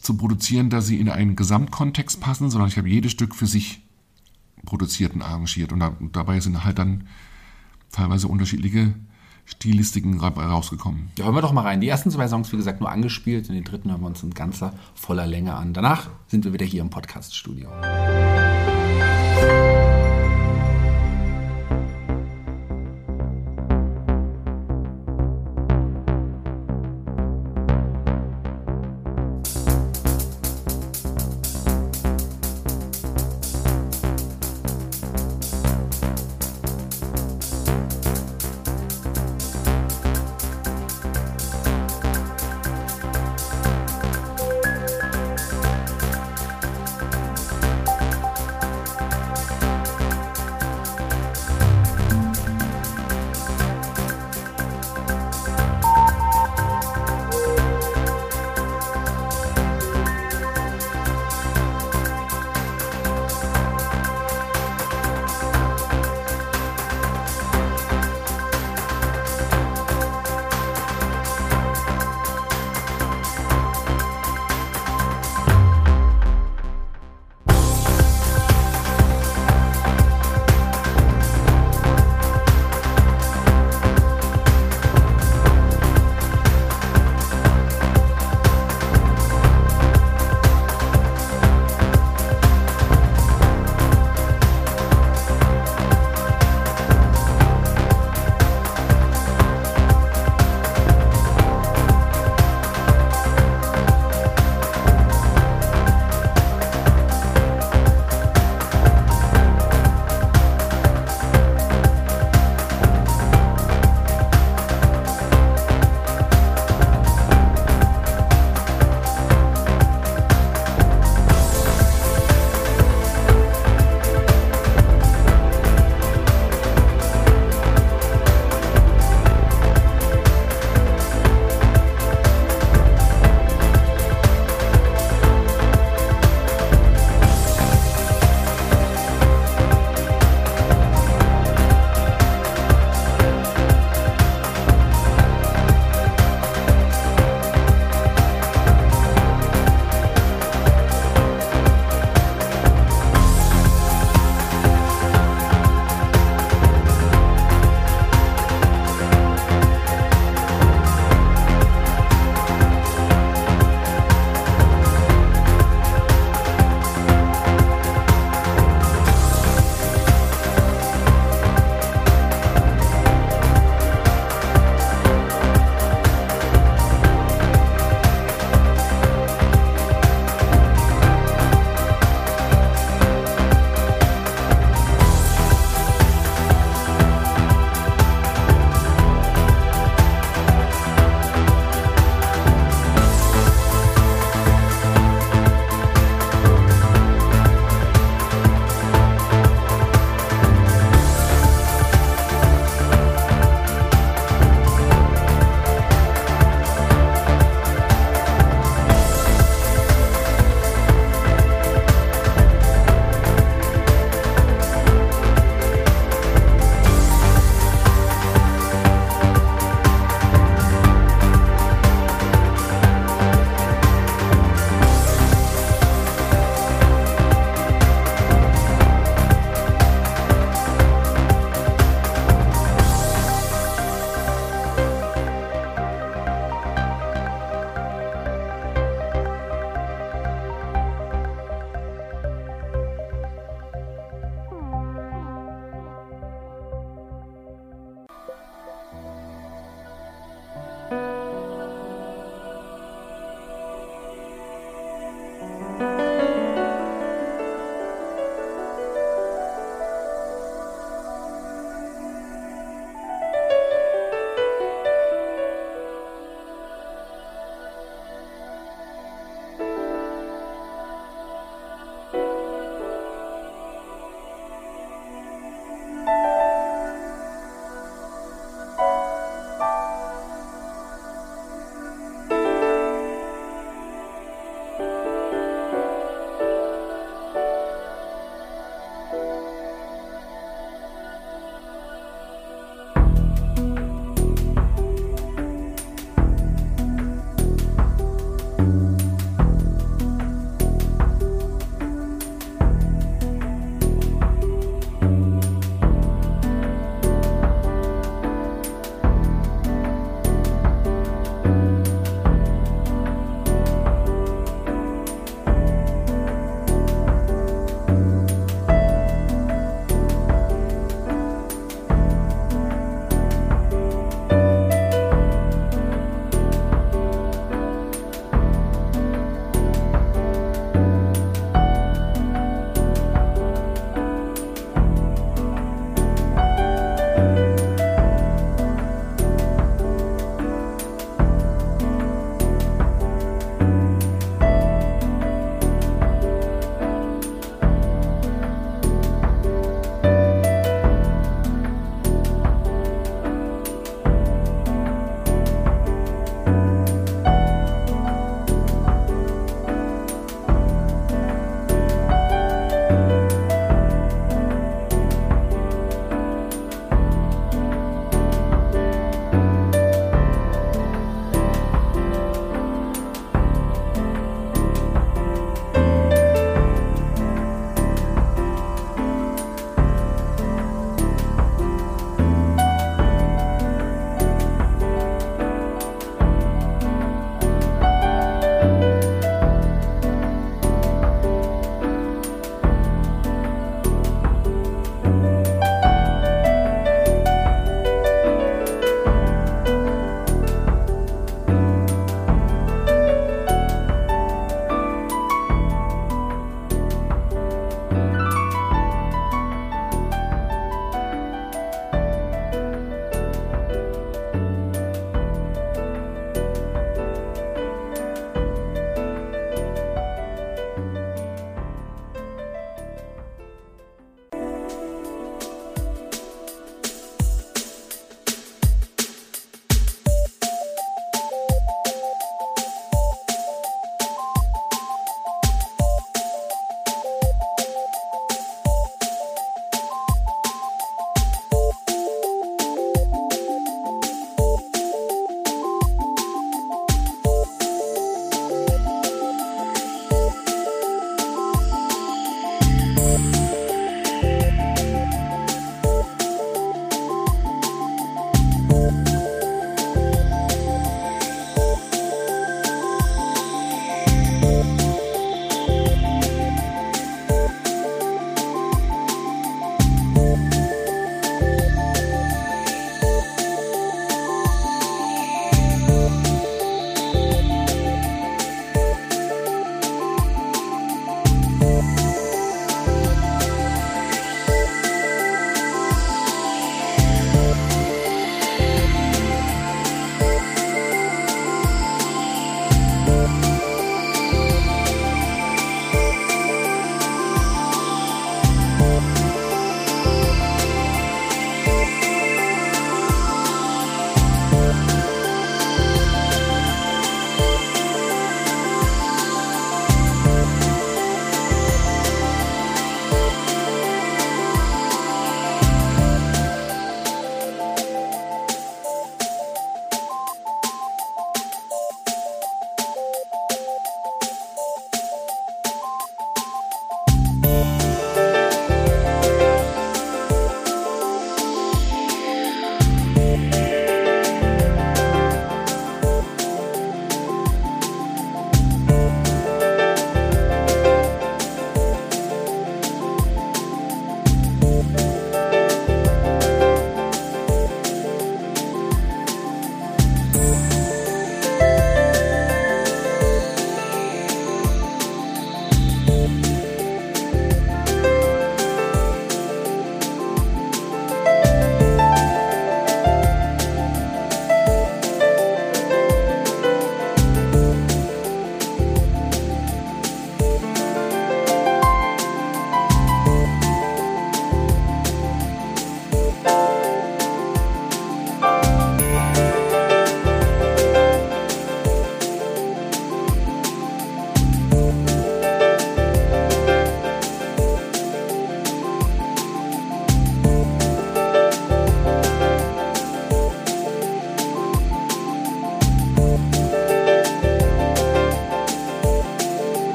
zu produzieren, dass sie in einen Gesamtkontext passen, sondern ich habe jedes Stück für sich produziert und arrangiert. Und, da, und dabei sind halt dann teilweise unterschiedliche Stilistiken rausgekommen. Ja, hören wir doch mal rein. Die ersten zwei Songs, wie gesagt, nur angespielt und den dritten hören wir uns in ganzer, voller Länge an. Danach sind wir wieder hier im Podcast-Studio. Musik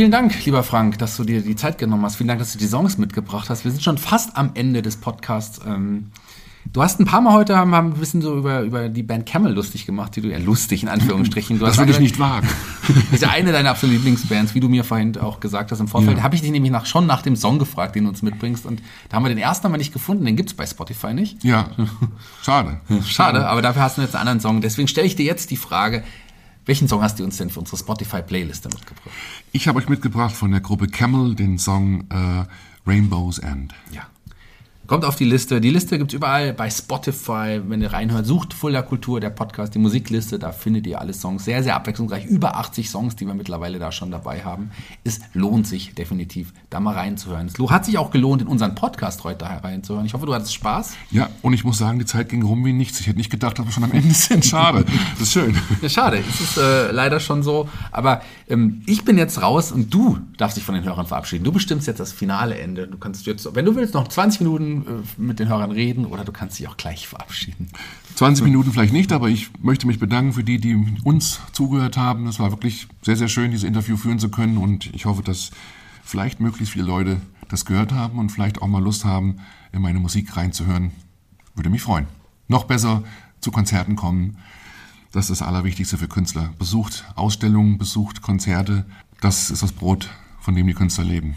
vielen Dank, lieber Frank, dass du dir die Zeit genommen hast. Vielen Dank, dass du die Songs mitgebracht hast. Wir sind schon fast am Ende des Podcasts. Ähm, du hast ein paar Mal heute haben, haben ein bisschen so über, über die Band Camel lustig gemacht, die du ja lustig in Anführungsstrichen. Du das würde ich nicht wagen. Das ist ja eine deiner absoluten Lieblingsbands, wie du mir vorhin auch gesagt hast im Vorfeld. Ja. Habe ich dich nämlich nach, schon nach dem Song gefragt, den du uns mitbringst. Und da haben wir den ersten aber nicht gefunden. Den gibt's bei Spotify nicht. Ja, schade. Schade, schade. Aber dafür hast du jetzt einen anderen Song. Deswegen stelle ich dir jetzt die Frage, welchen Song hast du uns denn für unsere Spotify-Playliste mitgebracht? Ich habe euch mitgebracht von der Gruppe Camel den Song äh, Rainbow's End. Ja. Kommt auf die Liste. Die Liste gibt es überall bei Spotify. Wenn ihr reinhört, sucht Fulda Kultur, der Podcast, die Musikliste. Da findet ihr alle Songs. Sehr, sehr abwechslungsreich. Über achtzig Songs, die wir mittlerweile da schon dabei haben. Es lohnt sich definitiv, da mal reinzuhören. Es hat sich auch gelohnt, in unseren Podcast heute da reinzuhören. Ich hoffe, du hattest Spaß. Ja, und ich muss sagen, die Zeit ging rum wie nichts. Ich hätte nicht gedacht, dass wir schon am Ende sind. Schade. Das ist schön. Ja, schade. Es ist äh, leider schon so. Aber ähm, ich bin jetzt raus und du darfst dich von den Hörern verabschieden. Du bestimmst jetzt das finale Ende. Du kannst jetzt, wenn du willst, noch zwanzig Minuten mit den Hörern reden oder du kannst dich auch gleich verabschieden. zwanzig Minuten vielleicht nicht, aber ich möchte mich bedanken für die, die uns zugehört haben. Es war wirklich sehr, sehr schön, dieses Interview führen zu können und ich hoffe, dass vielleicht möglichst viele Leute das gehört haben und vielleicht auch mal Lust haben, in meine Musik reinzuhören. Würde mich freuen. Noch besser zu Konzerten kommen. Das ist das Allerwichtigste für Künstler. Besucht Ausstellungen, besucht Konzerte. Das ist das Brot, von dem die Künstler leben.